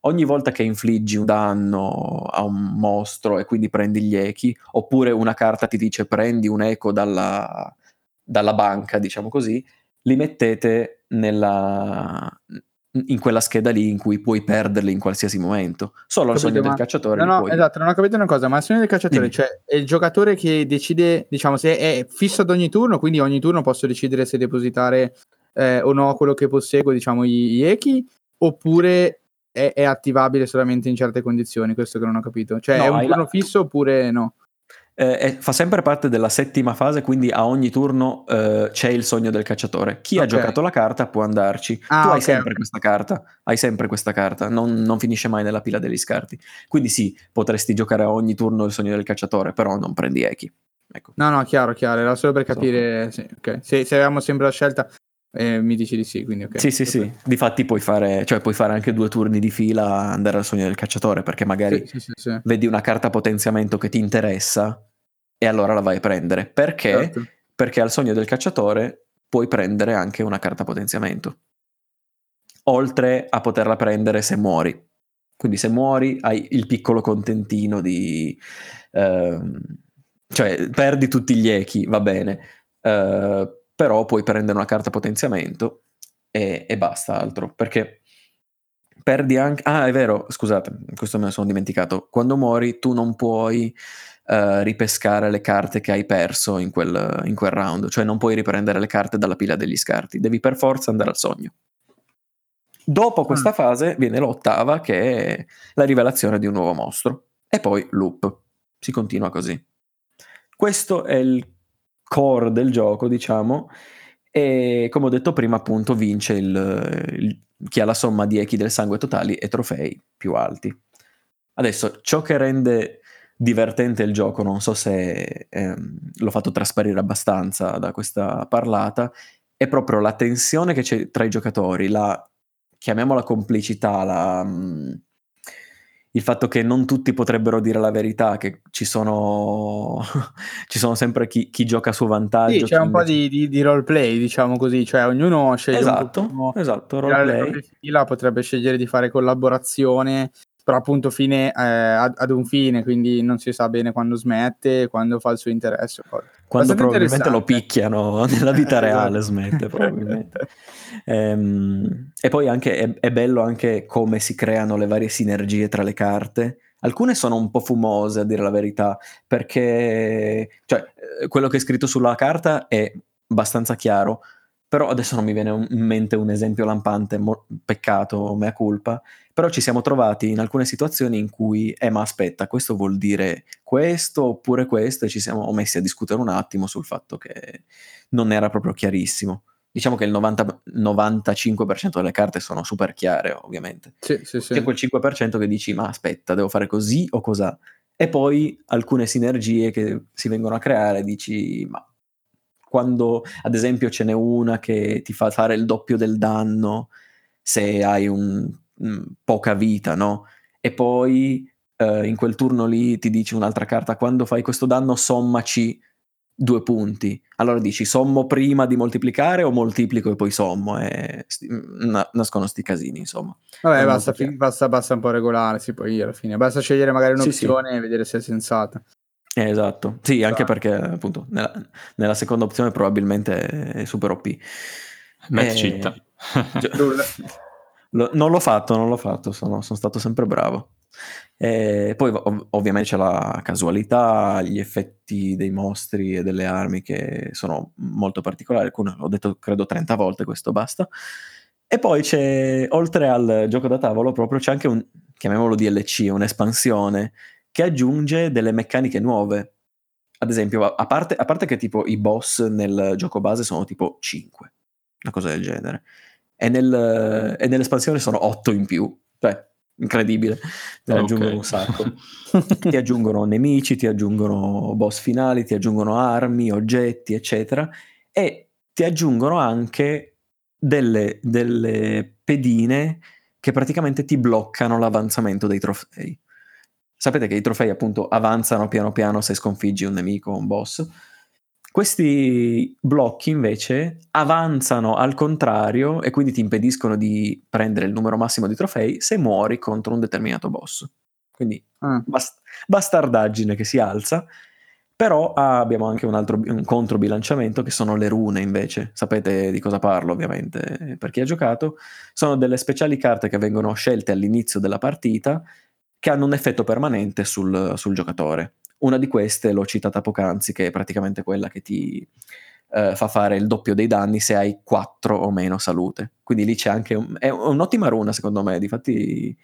Ogni volta che infliggi un danno a un mostro e quindi prendi gli echi, oppure una carta ti dice prendi un eco dalla banca, diciamo così, li mettete in quella scheda lì in cui puoi perderli in qualsiasi momento. Solo al sogno del cacciatore. No, esatto, non ho capito una cosa, ma il sogno del cacciatore, cioè è il giocatore che decide, diciamo, se è fisso ad ogni turno, quindi ogni turno posso decidere se depositare o no quello che possego, diciamo, gli echi, oppure è attivabile solamente in certe condizioni, questo che non ho capito. Cioè no, è un turno fisso oppure no? Fa sempre parte della settima fase, quindi a ogni turno c'è il sogno del cacciatore. Chi ha giocato la carta può andarci. Tu hai sempre questa carta, non finisce mai nella pila degli scarti. Quindi sì, potresti giocare a ogni turno il sogno del cacciatore, però non prendi Eki. Ecco. No, chiaro, era solo per capire. Sì, okay. Se avevamo sempre la scelta, mi dici di sì, quindi ok. Sì. Difatti puoi fare anche 2 turni di fila a andare al sogno del cacciatore, perché magari sì. Vedi una carta potenziamento che ti interessa e allora la vai a prendere. Perché? Certo. Perché al sogno del cacciatore puoi prendere anche una carta potenziamento, oltre a poterla prendere se muori. Quindi se muori hai il piccolo contentino di... cioè perdi tutti gli echi, va bene, però puoi prendere una carta potenziamento e basta altro, perché perdi anche... Ah, è vero, scusate, questo me lo sono dimenticato. Quando muori tu non puoi ripescare le carte che hai perso in quel round, cioè non puoi riprendere le carte dalla pila degli scarti, devi per forza andare al sogno. Dopo questa fase viene l'8ª, che è la rivelazione di un nuovo mostro, e poi loop, si continua così. Questo è il core del gioco, diciamo, e come ho detto prima, appunto, vince chi ha la somma di echi del sangue totali e trofei più alti. Adesso, ciò che rende divertente il gioco, non so se l'ho fatto trasparire abbastanza da questa parlata, è proprio la tensione che c'è tra i giocatori, la, chiamiamola complicità, il fatto che non tutti potrebbero dire la verità, che ci sono sempre chi gioca a suo vantaggio. Sì, c'è un po' di roleplay, diciamo così, cioè ognuno sceglie un po' roleplay. La potrebbe scegliere di fare collaborazione, però appunto fine ad un fine, quindi non si sa bene quando smette, quando fa il suo interesse. Quando probabilmente lo picchiano nella vita reale, smette probabilmente. E poi anche è bello anche come si creano le varie sinergie tra le carte. Alcune sono un po' fumose, a dire la verità, perché cioè quello che è scritto sulla carta è abbastanza chiaro, però adesso non mi viene in mente un esempio lampante, peccato, mea colpa, però ci siamo trovati in alcune situazioni in cui ma aspetta, questo vuol dire questo oppure questo, e ci siamo messi a discutere un attimo sul fatto che non era proprio chiarissimo. Diciamo che il 95% delle carte sono super chiare, ovviamente. Sì. C'è quel 5% che dici, ma aspetta, devo fare così o cos'ha? E poi alcune sinergie che si vengono a creare, dici, ma... quando ad esempio ce n'è una che ti fa fare il doppio del danno se hai poca vita, no? E poi in quel turno lì ti dice un'altra carta, quando fai questo danno sommaci 2 punti. Allora dici, sommo prima di moltiplicare o moltiplico e poi sommo? Nascono sti casini, insomma. Vabbè, basta un po' regolarsi poi alla fine. Basta scegliere magari un'opzione e vedere se è sensata. Esatto, sì, anche perché appunto nella seconda opzione probabilmente è super OP. Non l'ho fatto, sono stato sempre bravo. Poi ovviamente c'è la casualità, gli effetti dei mostri e delle armi che sono molto particolari, alcune l'ho detto credo 30 volte, questo basta. E poi c'è, oltre al gioco da tavolo proprio, c'è anche un, chiamiamolo DLC, un'espansione che aggiunge delle meccaniche nuove. Ad esempio, a parte che tipo i boss nel gioco base sono tipo 5, una cosa del genere, e nell'espansione sono 8 in più, cioè incredibile, ne aggiungono un sacco. Ti aggiungono nemici, ti aggiungono boss finali, ti aggiungono armi, oggetti, eccetera, e ti aggiungono anche delle pedine che praticamente ti bloccano l'avanzamento dei trofei. Sapete che i trofei appunto avanzano piano piano se sconfiggi un nemico o un boss. Questi blocchi invece avanzano al contrario e quindi ti impediscono di prendere il numero massimo di trofei se muori contro un determinato boss. Quindi bastardaggine che si alza. Però abbiamo anche un controbilanciamento, che sono le rune invece. Sapete di cosa parlo, ovviamente, per chi ha giocato. Sono delle speciali carte che vengono scelte all'inizio della partita, che hanno un effetto permanente sul giocatore. Una di queste l'ho citata poc'anzi, che è praticamente quella che ti fa fare il doppio dei danni se hai 4 o meno salute. Quindi lì c'è anche è un'ottima runa, secondo me. Difatti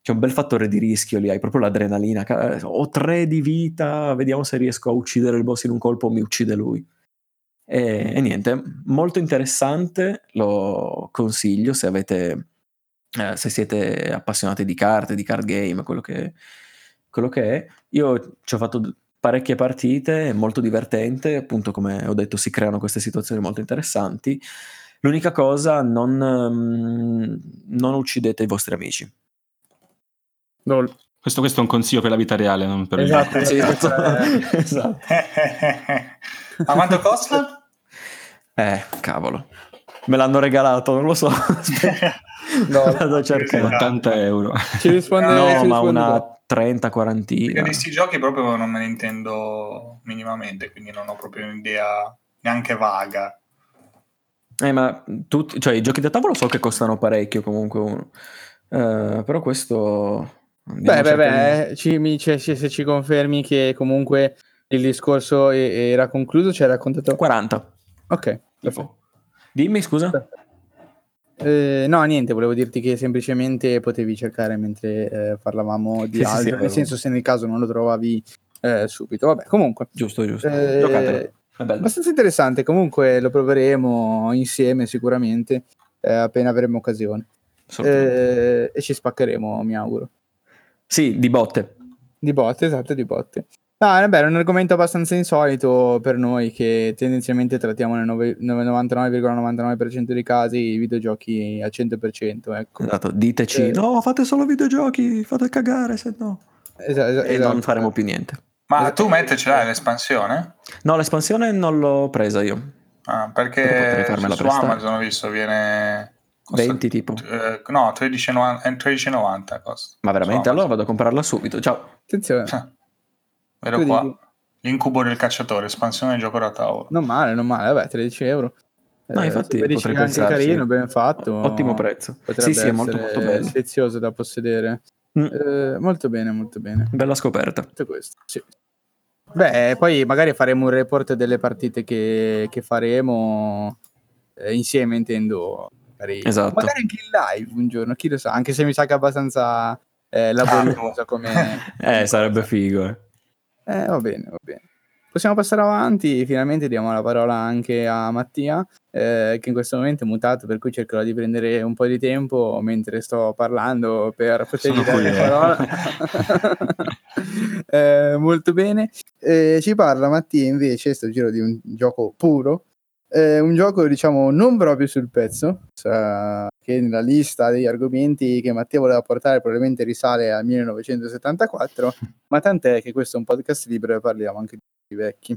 c'è un bel fattore di rischio lì, hai proprio l'adrenalina. Ho 3 di vita, vediamo se riesco a uccidere il boss in un colpo o mi uccide lui. E niente, molto interessante, lo consiglio se avete se siete appassionati di carte, di card game, quello che è. Io ci ho fatto parecchie partite, è molto divertente, appunto come ho detto si creano queste situazioni molto interessanti. L'unica cosa, non uccidete i vostri amici. No. Questo è un consiglio per la vita reale, non per esatto, il esatto. Ma quanto costa? Cavolo. Me l'hanno regalato, non lo so. No, vado a cercare. 80 euro. Ci risponde, no, ma una 30-40. Questi giochi proprio non me ne intendo minimamente, quindi non ho proprio un'idea neanche vaga. Ma tutti, cioè i giochi da tavolo so che costano parecchio comunque. Però questo... se ci confermi che comunque il discorso era concluso, ci hai raccontato 40. Ok, perfetto. Dimmi, scusa. No, niente, volevo dirti che semplicemente potevi cercare mentre parlavamo di altro, nel senso se nel caso non lo trovavi subito. Vabbè, comunque. Giusto. Giocatelo. È bello. Abbastanza interessante, comunque lo proveremo insieme sicuramente appena avremo occasione. E ci spaccheremo, mi auguro. Sì, di botte, esatto, di botte. No, vabbè, è un argomento abbastanza insolito per noi che tendenzialmente trattiamo nel 99,99% dei casi i videogiochi al 100%, ecco. Esatto, diteci, no, fate solo videogiochi, fate cagare, se no. Esatto. Non faremo più niente. Ma esatto. Tu Matt ce l'hai l'espansione? No, l'espansione non l'ho presa io. Ah, perché su Amazon ho visto, viene... Costa, 20 tipo no, 13,90 costa. Ma veramente? Allora vado a comprarla subito. Ciao. Attenzione. Vedo qua dici? L'incubo del cacciatore, espansione del gioco da tavolo. Non male, vabbè, 13 euro. No, infatti potrei pensarci. Carino, ben fatto. Ottimo prezzo. Potrebbe sì, è molto bello. Sezioso da possedere. Molto bene. Bella scoperta. Tutto questo, sì. Beh, poi magari faremo un report delle partite che faremo insieme, intendo. Esatto. Magari anche in live un giorno, chi lo sa, anche se mi sa che è abbastanza laboriosa come sarebbe figo. Va bene. Possiamo passare avanti, finalmente diamo la parola anche a Mattia che in questo momento è mutato, per cui cercherò di prendere un po' di tempo mentre sto parlando per potergli dare la parola. Molto bene, ci parla Mattia invece sto giro di un gioco puro. Un gioco diciamo non proprio sul pezzo, cioè, che nella lista degli argomenti che Matteo voleva portare probabilmente risale al 1974, ma tant'è che questo è un podcast libero e parliamo anche di vecchi.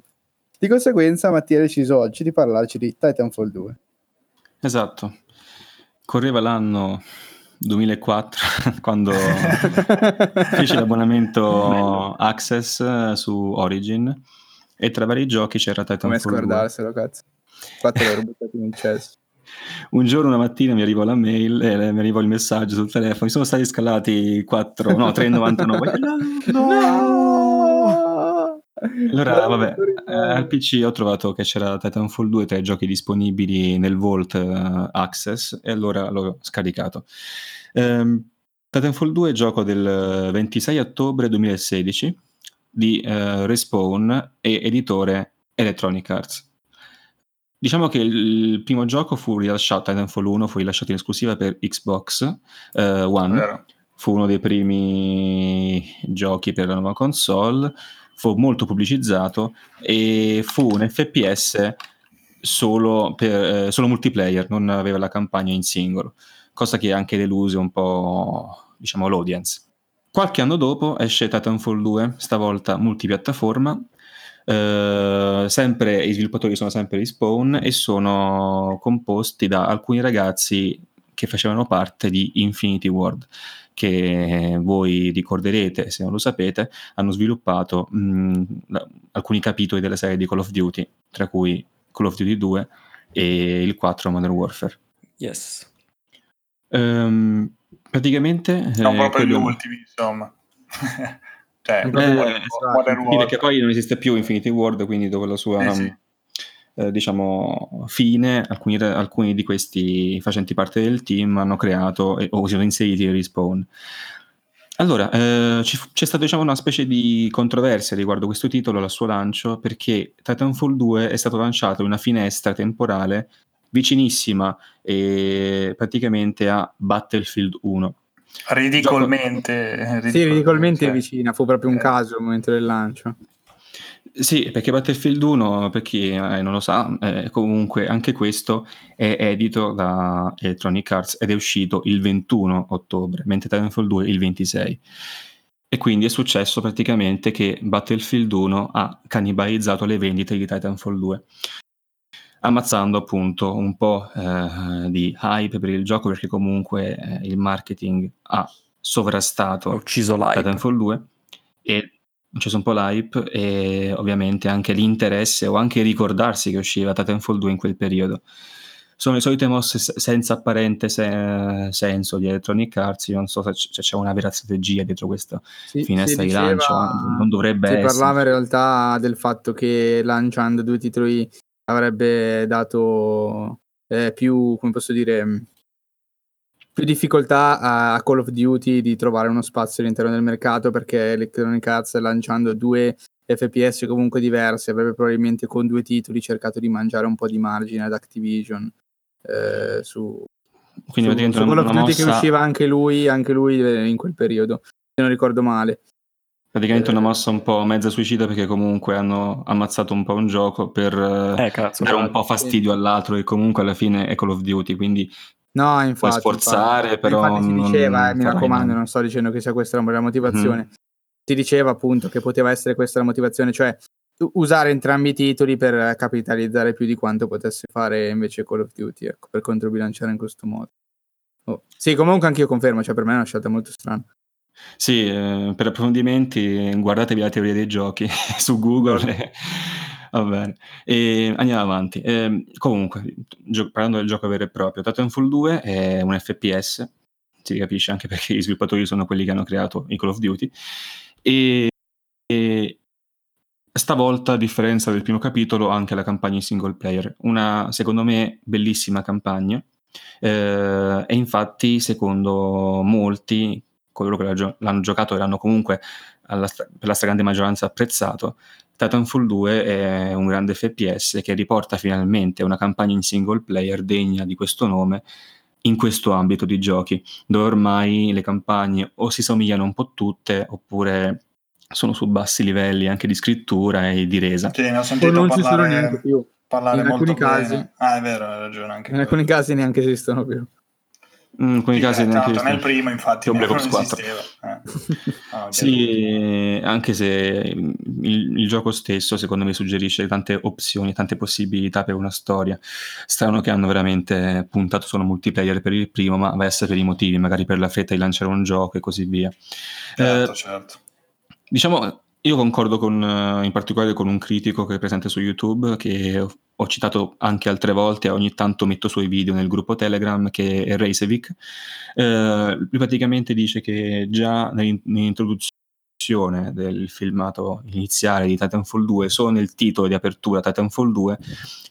Di conseguenza Mattia ha deciso oggi di parlarci di Titanfall 2. Esatto, correva l'anno 2004 quando fece l'abbonamento Access su Origin e tra vari giochi c'era Titanfall 2. Come scordarselo, cazzo. Un giorno, una mattina, mi arrivò la mail mi arrivò il messaggio sul telefono: mi sono stati scalati 3,99. No! Allora vabbè, al PC ho trovato che c'era Titanfall 2 tra i giochi disponibili nel Vault Access e allora l'ho scaricato. Titanfall 2 è gioco del 26 ottobre 2016 di Respawn e editore Electronic Arts. Diciamo che il primo gioco fu rilasciato, Titanfall 1 fu rilasciato in esclusiva per Xbox One, fu uno dei primi giochi per la nuova console, fu molto pubblicizzato e fu un FPS solo multiplayer, non aveva la campagna in singolo, cosa che anche deluse un po' diciamo l'audience. Qualche anno dopo esce Titanfall 2, stavolta multipiattaforma. Sempre i sviluppatori sono sempre Respawn e sono composti da alcuni ragazzi che facevano parte di Infinity Ward, che voi ricorderete, se non lo sapete, hanno sviluppato alcuni capitoli della serie di Call of Duty, tra cui Call of Duty 2 e il 4 Modern Warfare. Yes. Praticamente non proprio gli ultimi, insomma. Perché poi non esiste più Infinity Ward, quindi dopo la sua diciamo fine, alcuni di questi facenti parte del team hanno creato o si sono inseriti in Respawn. Allora, c'è stata, diciamo, una specie di controversia riguardo questo titolo al suo lancio, perché Titanfall 2 è stato lanciato in una finestra temporale vicinissima praticamente a Battlefield 1. Ridicolmente cioè, vicina, fu proprio un caso il momento del lancio. Sì, perché Battlefield 1, per chi non lo sa, comunque anche questo è edito da Electronic Arts ed è uscito il 21 ottobre, mentre Titanfall 2 il 26. E quindi è successo praticamente che Battlefield 1 ha cannibalizzato le vendite di Titanfall 2, ammazzando appunto un po' di hype per il gioco, perché comunque il marketing ha sovrastato, ha ucciso l'hype. Titanfall 2 e c'è un po' l'hype e ovviamente anche l'interesse o anche ricordarsi che usciva Titanfall 2 in quel periodo. Sono le solite mosse senza apparente senso di Electronic Arts. Io non so se c'è una vera strategia dietro questa finestra di lancio, non dovrebbe essere. Si parlava in realtà del fatto che lanciando due titoli avrebbe dato più, come posso dire, più difficoltà a Call of Duty di trovare uno spazio all'interno del mercato, perché Electronic Arts, lanciando due FPS comunque diversi, avrebbe probabilmente con due titoli cercato di mangiare un po' di margine ad Activision su Call of Duty mossa... che usciva anche lui in quel periodo, se non ricordo male. Praticamente una mossa un po' mezza suicida, perché comunque hanno ammazzato un po' un gioco per dare un po' fastidio all'altro, e comunque alla fine è Call of Duty, quindi no, infatti, puoi sforzare, però si diceva, mi raccomando, non sto dicendo che sia questa la motivazione, si diceva appunto che poteva essere questa la motivazione, cioè usare entrambi i titoli per capitalizzare più di quanto potesse fare invece Call of Duty, ecco, per controbilanciare in questo modo. Sì, comunque anch'io confermo, cioè per me è una scelta molto strana. Sì, per approfondimenti guardatevi la teoria dei giochi su Google. Va bene, e andiamo avanti. Comunque, parlando del gioco vero e proprio, Titanfall 2 è un FPS, si capisce anche perché gli sviluppatori sono quelli che hanno creato i Call of Duty, e stavolta, a differenza del primo capitolo, anche la campagna in single player, una secondo me bellissima campagna, e infatti secondo molti, coloro che l'hanno giocato e l'hanno comunque per la stragrande maggioranza apprezzato, Titanfall 2 è un grande FPS che riporta finalmente una campagna in single player degna di questo nome in questo ambito di giochi, dove ormai le campagne o si somigliano un po' tutte, oppure sono su bassi livelli anche di scrittura e di resa. Sì, ne ho sentito non parlare, ci sono più. Parlare in molto bene. Casi. Ah, è vero, hai ragione anche. In alcuni casi neanche esistono più. In quei casi neanche nel primo, infatti, Black Ops 4. Sì, anche se il gioco stesso secondo me suggerisce tante opzioni, tante possibilità per una storia. Strano che hanno veramente puntato solo multiplayer per il primo, ma va a essere per i motivi, magari per la fretta di lanciare un gioco e così via. Certo. Diciamo, io concordo in particolare con un critico che è presente su YouTube, che ho citato anche altre volte, ogni tanto metto suoi video nel gruppo Telegram, che è Reisevic. Lui praticamente dice che già nell'introduzione del filmato iniziale di Titanfall 2, solo nel titolo di apertura Titanfall 2,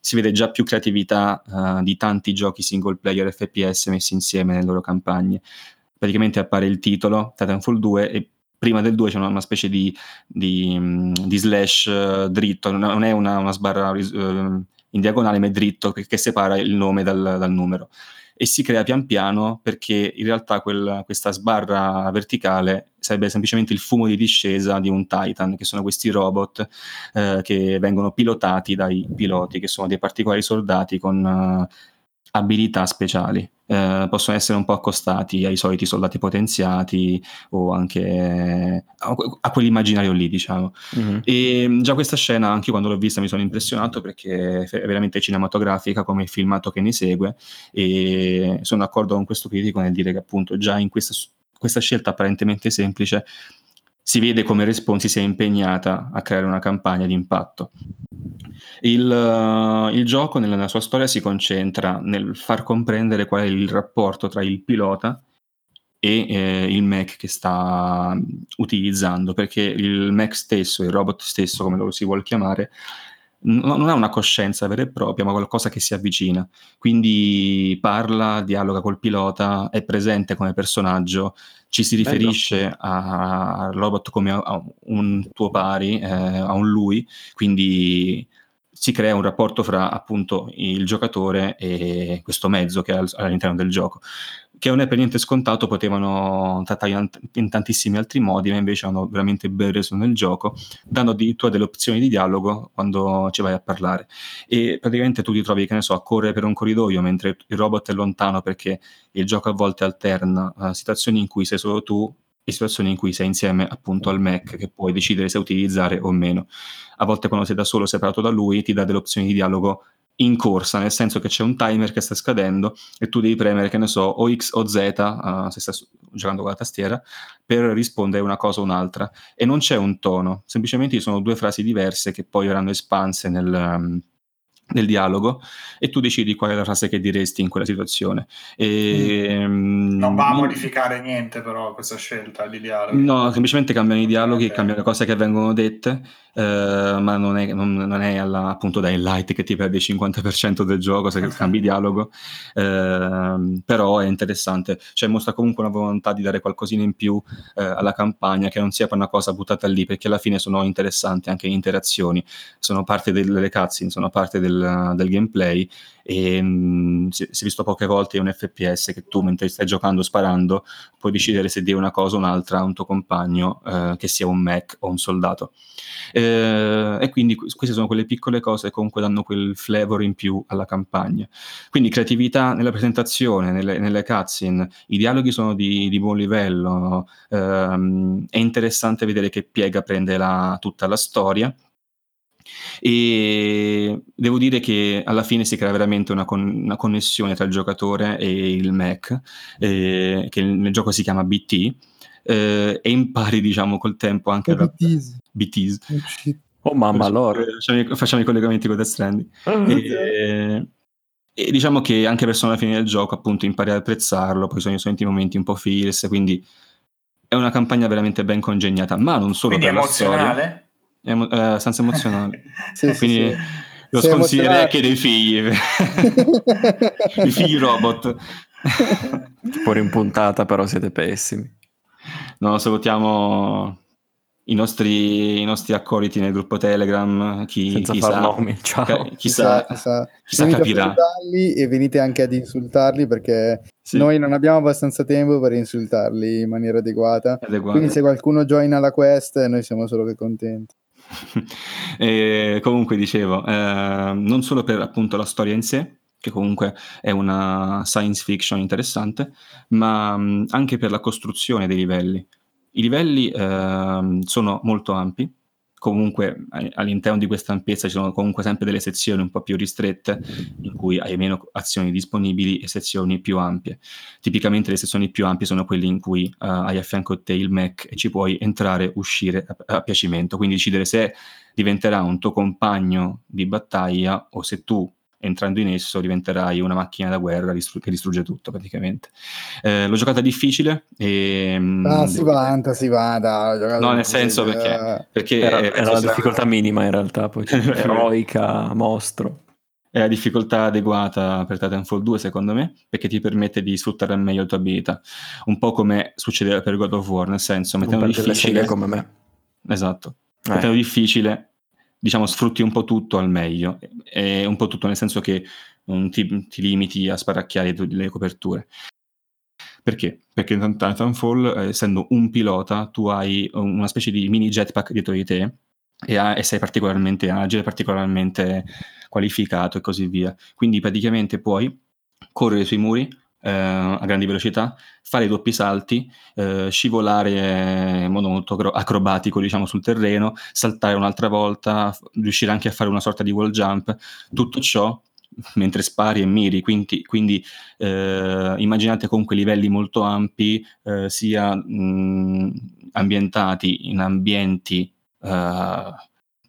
si vede già più creatività di tanti giochi single player FPS messi insieme nelle loro campagne. Praticamente appare il titolo Titanfall 2 e prima del 2 c'è una specie di slash dritto, non è una sbarra in diagonale, ma è dritto, che separa il nome dal numero, e si crea pian piano, perché in realtà questa sbarra verticale sarebbe semplicemente il fumo di discesa di un Titan, che sono questi robot che vengono pilotati dai piloti, che sono dei particolari soldati con abilità speciali. Possono essere un po' accostati ai soliti soldati potenziati o anche a quell'immaginario lì, diciamo. E già questa scena, anche quando l'ho vista, mi sono impressionato, perché è veramente cinematografica come il filmato che ne segue, e sono d'accordo con questo critico nel dire che appunto già in questa scelta apparentemente semplice si vede come Respawn si sia impegnata a creare una campagna di impatto. Il gioco nella sua storia si concentra nel far comprendere qual è il rapporto tra il pilota e il mech che sta utilizzando, perché il mech stesso, il robot stesso, come lo si vuol chiamare, non ha una coscienza vera e propria, ma qualcosa che si avvicina, quindi parla, dialoga col pilota, è presente come personaggio, ci si riferisce al robot come a un tuo pari, a un lui, quindi si crea un rapporto fra appunto il giocatore e questo mezzo che è all'interno del gioco, che non è per niente scontato, potevano trattare in tantissimi altri modi, ma invece hanno veramente ben reso nel gioco, dando addirittura delle opzioni di dialogo quando ci vai a parlare. E praticamente tu ti trovi, che ne so, a correre per un corridoio mentre il robot è lontano, perché il gioco a volte alterna situazioni in cui sei solo tu e situazioni in cui sei insieme appunto al mech, che puoi decidere se utilizzare o meno. A volte quando sei da solo, separato da lui, ti dà delle opzioni di dialogo in corsa, nel senso che c'è un timer che sta scadendo e tu devi premere, che ne so, o X o Z, se stai giocando con la tastiera, per rispondere una cosa o un'altra, e non c'è un tono, semplicemente ci sono due frasi diverse che poi verranno espanse nel dialogo, e tu decidi qual è la frase che diresti in quella situazione. Non va a modificare niente però questa scelta di dialogo. No, semplicemente cambiano i dialoghi, cambiano le cose che vengono dette, ma non è alla, appunto, dai light che ti perdi il 50% del gioco se cambi dialogo, però è interessante, cioè mostra comunque una volontà di dare qualcosina in più alla campagna, che non sia per una cosa buttata lì, perché alla fine sono interessanti anche le interazioni, sono parte delle cutscene, sono parte del gameplay, e si è visto poche volte un FPS che tu mentre stai giocando sparando puoi decidere se dire una cosa o un'altra a un tuo compagno, che sia un mech o un soldato, e quindi queste sono quelle piccole cose che comunque danno quel flavor in più alla campagna. Quindi creatività nella presentazione, nelle cutscene, i dialoghi sono di buon livello, è interessante vedere che piega prende tutta la storia, e devo dire che alla fine si crea veramente una connessione tra il giocatore e il mech, che nel gioco si chiama BT, e impari, diciamo, col tempo anche BTs. Oh mamma, allora facciamo i collegamenti con Death Stranding. E diciamo che anche verso la fine del gioco appunto impari ad apprezzarlo, poi sono i momenti un po' feels, quindi è una campagna veramente ben congegnata, ma non solo, quindi per la storia è abbastanza emozionale. Quindi lo sconsiglierei anche dei figli i figli robot. Fuori in puntata però siete pessimi. No, salutiamo i nostri accoliti nel gruppo Telegram, chissà capirà, e venite anche ad insultarli, perché noi non abbiamo abbastanza tempo per insultarli in maniera adeguata. Quindi se qualcuno joina la quest noi siamo solo che contenti. Comunque dicevo, non solo per appunto la storia in sé, che comunque è una science fiction interessante, ma anche per la costruzione dei livelli. I livelli sono molto ampi, comunque all'interno di questa ampiezza ci sono comunque sempre delle sezioni un po' più ristrette in cui hai meno azioni disponibili, e sezioni più ampie. Tipicamente le sezioni più ampie sono quelle in cui hai a fianco te il mech e ci puoi entrare, uscire a piacimento, quindi decidere se diventerà un tuo compagno di battaglia o se tu, entrando in esso, diventerai una macchina da guerra che distrugge tutto praticamente. L'ho giocata difficile e perché era la difficoltà minima in realtà, poi eroica, mostro. È la difficoltà adeguata per Titanfall 2 secondo me, perché ti permette di sfruttare al meglio la tua abilità, un po' come succedeva per God of War, nel senso mettendo difficile come me. Esatto. Mettendo difficile, diciamo, sfrutti un po' tutto al meglio, è un po' tutto, nel senso che ti limiti a sparacchiare le coperture. Perché in Titanfall, essendo un pilota, tu hai una specie di mini jetpack dietro di te e sei particolarmente agile, particolarmente qualificato e così via, quindi praticamente puoi correre sui muri a grandi velocità, fare i doppi salti, scivolare in modo molto acrobatico, diciamo, sul terreno, saltare un'altra volta, riuscire anche a fare una sorta di wall jump, tutto ciò mentre spari e miri, quindi immaginate comunque livelli molto ampi, sia ambientati in ambienti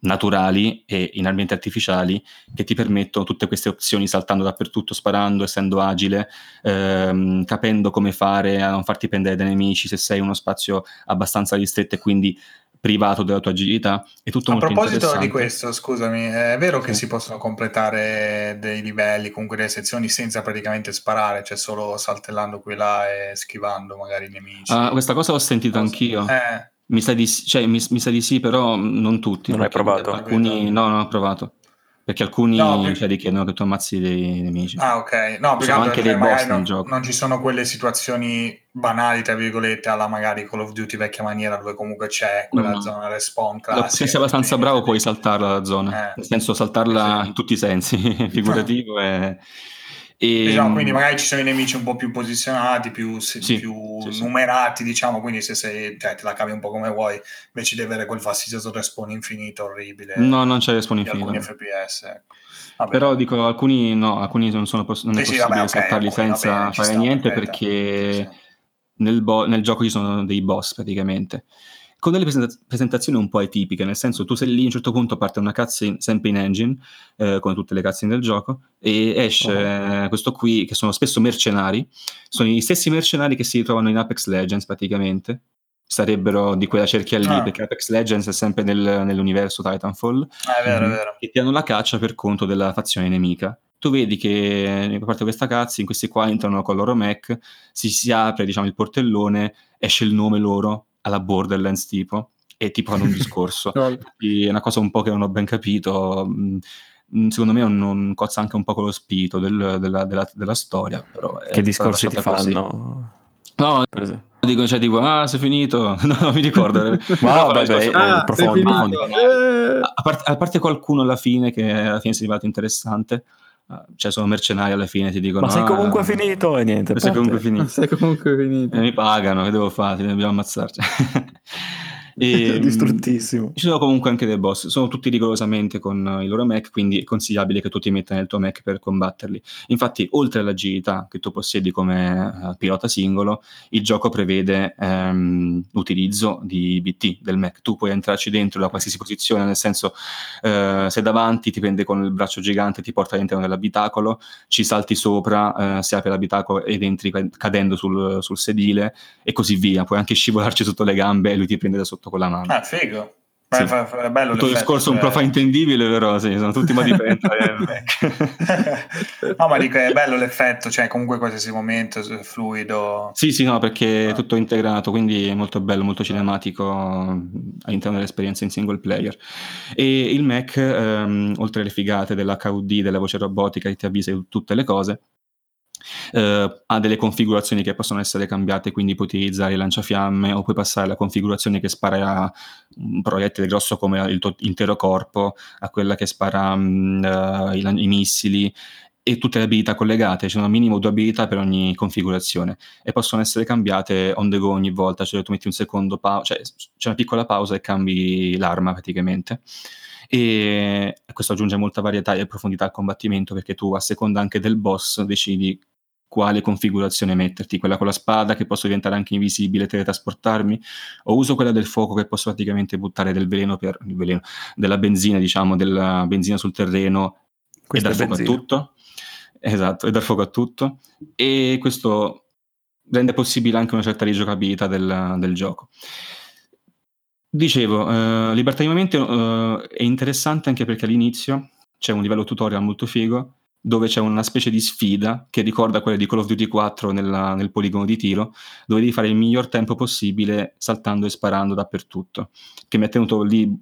naturali e in ambienti artificiali, che ti permettono tutte queste opzioni, saltando dappertutto, sparando, essendo agile, capendo come fare a non farti prendere dai nemici se sei in uno spazio abbastanza ristretto e quindi privato della tua agilità. È tutto a molto proposito di questo, scusami, è vero che si possono completare dei livelli, comunque delle sezioni, senza praticamente sparare, cioè solo saltellando qui e là e schivando magari i nemici? Questa cosa l'ho sentita anch'io. Mi sa di sì, però non tutti. Non hai provato? Alcuni, no, non ho provato. Perché alcuni cioè, richiedono che tu ammazzi dei nemici. Ah, ok. No, perché anche dei boss nel gioco. Non ci sono quelle situazioni banali, tra virgolette, alla magari Call of Duty vecchia maniera, dove comunque c'è quella zona respawn classica. Se sei abbastanza bravo puoi saltarla la zona. Nel senso, saltarla in tutti i sensi, figurativo e... Diciamo, quindi magari ci sono i nemici un po' più posizionati, più numerati, diciamo, quindi se sei, te la cavi un po' come vuoi, invece di avere quel fastidioso respawn infinito orribile. No, non c'è respawn infinito. Alcuni FPS. Vabbè. Però dico, alcuni non è possibile saltarli senza fare niente, perché nel gioco ci sono dei boss praticamente. Con delle presentazioni un po' atipiche, nel senso, tu sei lì, a un certo punto parte una cutscene sempre in engine, come tutte le cutscene del gioco, e esce questo qui, che sono spesso mercenari, sono gli stessi mercenari che si ritrovano in Apex Legends praticamente, sarebbero di quella cerchia lì, perché Apex Legends è sempre nell'universo Titanfall, è vero. E ti hanno la caccia per conto della fazione nemica. Tu vedi che, a parte questa cutscene, questi qua entrano con il loro mech, si apre, diciamo, il portellone, esce il nome loro, alla Borderlands tipo hanno un discorso. È una cosa un po' che non ho ben capito, secondo me non cozza anche un po' con lo spirito della storia, però che discorsi ti fanno? No, dico, cioè, tipo, sei finito? No, non mi ricordo. È profondo. A parte qualcuno alla fine, che alla fine si è arrivato interessante, cioè sono mercenari, alla fine ti dicono: ma sei comunque finito, e niente, sei comunque finito. E mi pagano, che devo fare? Dobbiamo ammazzarci. E distruttissimo. Ci sono comunque anche dei boss, sono tutti rigorosamente con i loro mech, quindi è consigliabile che tu ti metta nel tuo mech per combatterli. Infatti, oltre all'agilità che tu possiedi come pilota singolo, il gioco prevede l'utilizzo di BT del mech. Tu puoi entrarci dentro da qualsiasi posizione, nel senso, se davanti ti prende con il braccio gigante, ti porta all'interno dell'abitacolo, ci salti sopra, si apre l'abitacolo ed entri cadendo sul sedile, e così via. Puoi anche scivolarci sotto le gambe e lui ti prende da sotto con la mano. Figo. Sì. È bello tutto il discorso, un po' fraintendibile, però sì, sono tutti malipenti. No, ma dico, è bello l'effetto, cioè comunque qualsiasi momento fluido. Sì, no, perché è tutto integrato, quindi è molto bello, molto cinematico all'interno dell'esperienza in single player. E il Mac, oltre alle figate dell'HUD, della voce robotica che ti avvisa di tutte le cose, ha delle configurazioni che possono essere cambiate, quindi puoi utilizzare il lanciafiamme, o puoi passare alla configurazione che spara un proiettile grosso come il tuo intero corpo, a quella che spara i missili, e tutte le abilità collegate. C'è un minimo 2 abilità per ogni configurazione, e possono essere cambiate on the go ogni volta, cioè tu metti un secondo cioè c'è una piccola pausa e cambi l'arma praticamente. E questo aggiunge molta varietà e profondità al combattimento, perché tu, a seconda anche del boss, decidi quale configurazione metterti: quella con la spada, che posso diventare anche invisibile, teletrasportarmi, o uso quella del fuoco, che posso praticamente buttare della benzina, diciamo, della benzina sul terreno, e dar fuoco a tutto. E questo rende possibile anche una certa rigiocabilità del gioco. Dicevo, libertà di movimento è interessante anche perché all'inizio c'è un livello tutorial molto figo, dove c'è una specie di sfida che ricorda quella di Call of Duty 4 nel poligono di tiro, dove devi fare il miglior tempo possibile saltando e sparando dappertutto, che mi ha tenuto lì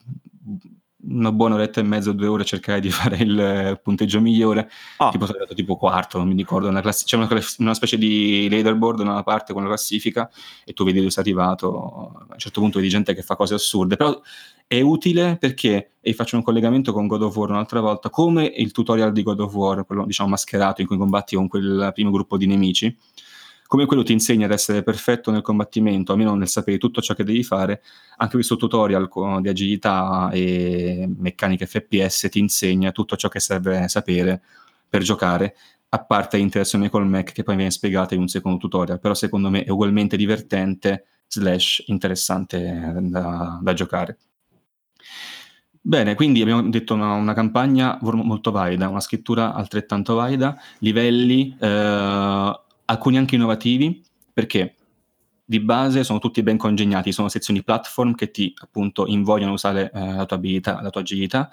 una buona oretta e mezzo, 2 ore, a cercare di fare il punteggio migliore. Sono arrivato tipo quarto, non mi ricordo, c'è una specie di leaderboard da una parte con la classifica, e tu vedi dove sei arrivato. A un certo punto vedi gente che fa cose assurde, però è utile perché, e faccio un collegamento con God of War un'altra volta, come il tutorial di God of War, quello diciamo mascherato, in cui combatti con quel primo gruppo di nemici, come quello ti insegna ad essere perfetto nel combattimento, almeno nel sapere tutto ciò che devi fare, anche questo tutorial di agilità e meccanica FPS ti insegna tutto ciò che serve sapere per giocare, a parte l'interazione col Mac, che poi viene spiegata in un secondo tutorial, però secondo me è ugualmente divertente / interessante da giocare. Bene, quindi abbiamo detto una campagna molto valida, una scrittura altrettanto valida, livelli... alcuni anche innovativi, perché di base sono tutti ben congegnati, sono sezioni platform che ti appunto invogliano a usare la tua agilità,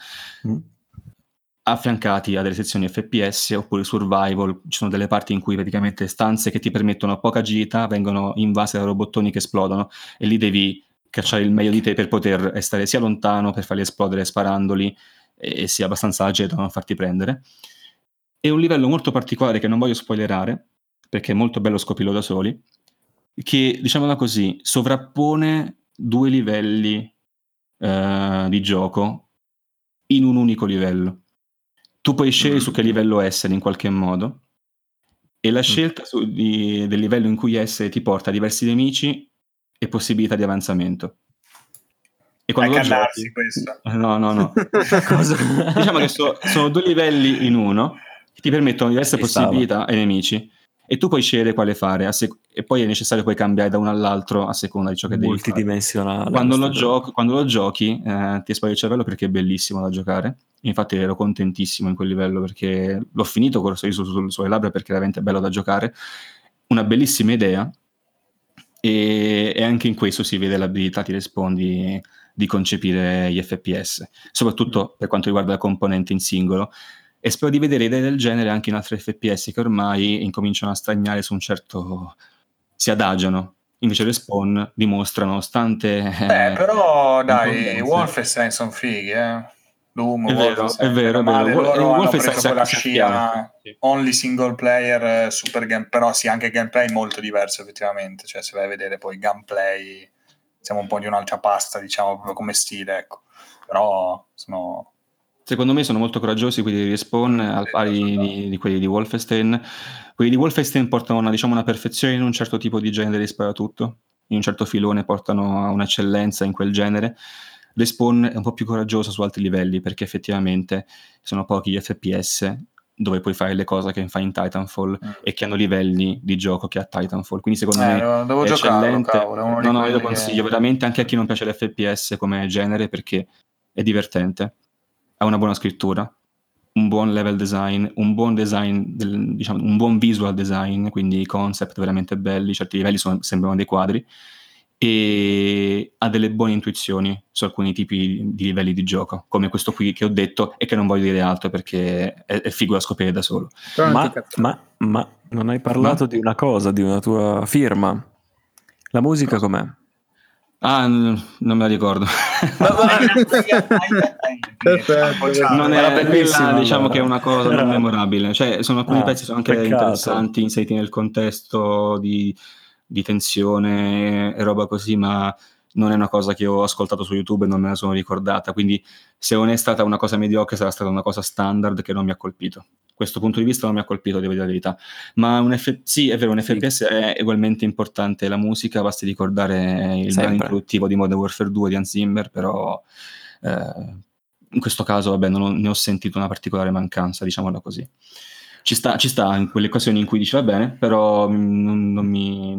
affiancati a delle sezioni FPS oppure survival. Ci sono delle parti in cui praticamente stanze che ti permettono poca agilità vengono invase da robottoni che esplodono e lì devi cacciare il meglio di te per poter stare sia lontano per farli esplodere sparandoli e sia abbastanza agile da non farti prendere. È un livello molto particolare che non voglio spoilerare perché è molto bello scoprirlo da soli, che diciamola così sovrappone due livelli di gioco in un unico livello. Tu puoi scegliere su che livello essere in qualche modo e la scelta del livello in cui essere ti porta a diversi nemici e possibilità di avanzamento. E quando lo giochi... questo. No. Diciamo che sono due livelli in uno che ti permettono diverse possibilità e nemici e tu puoi scegliere quale fare e poi è necessario poi cambiare da uno all'altro a seconda di ciò che devi fare. Multidimensionale. Quando lo giochi ti esplode il cervello perché è bellissimo da giocare. Infatti ero contentissimo in quel livello perché l'ho finito con il sorriso sulle labbra perché veramente è bello da giocare. Una bellissima idea e anche in questo si vede l'abilità ti rispondi di concepire gli FPS, soprattutto per quanto riguarda la componente in singolo, e spero di vedere idee del genere anche in altri FPS che ormai incominciano a stagnare su un certo... si adagiano. Invece Respawn dimostrano, nonostante... però dai, Wolfenstein sono fighi, Doom, è vero. Wolfenstein hanno preso la scia only single player, super game, però sì, anche gameplay molto diverso effettivamente, cioè se vai a vedere poi gameplay siamo un po' di un'altra pasta, diciamo, proprio come stile, ecco. Però sono... Secondo me sono molto coraggiosi quelli di Respawn, al pari di quelli di Wolfenstein. Quelli di Wolfenstein portano una perfezione in un certo tipo di genere di sparatutto, in un certo filone portano a un'eccellenza in quel genere. Respawn è un po' più coraggiosa su altri livelli, perché effettivamente sono pochi gli FPS dove puoi fare le cose che fai in Titanfall e che hanno livelli di gioco che ha Titanfall, quindi secondo me devo è eccellente. Io lo consiglio veramente anche a chi non piace l'FPS come genere, perché è divertente, ha una buona scrittura, un buon level design, un buon design un buon visual design, quindi concept veramente belli, certi livelli sembrano dei quadri, e ha delle buone intuizioni su alcuni tipi di livelli di gioco come questo qui che ho detto e che non voglio dire altro perché è figo da scoprire da solo. Ma non hai parlato di una cosa, di una tua firma. La musica com'è? Non me la ricordo. Non era bellissima, diciamo che è una cosa non memorabile, cioè sono alcuni pezzi sono anche interessanti, inseriti nel contesto di tensione e roba così, ma non è una cosa che ho ascoltato su YouTube e non me la sono ricordata, quindi se non è stata una cosa mediocre sarà stata una cosa standard che non mi ha colpito. Questo punto di vista non mi ha colpito, devo dire la verità, ma sì, è vero, un FPS è ugualmente importante la musica, basti ricordare il brano introduttivo di Modern Warfare 2 di Hans Zimmer, però in questo caso non ne ho sentito una particolare mancanza, diciamola così. Ci sta in quelle occasioni in cui dice va bene, però non mi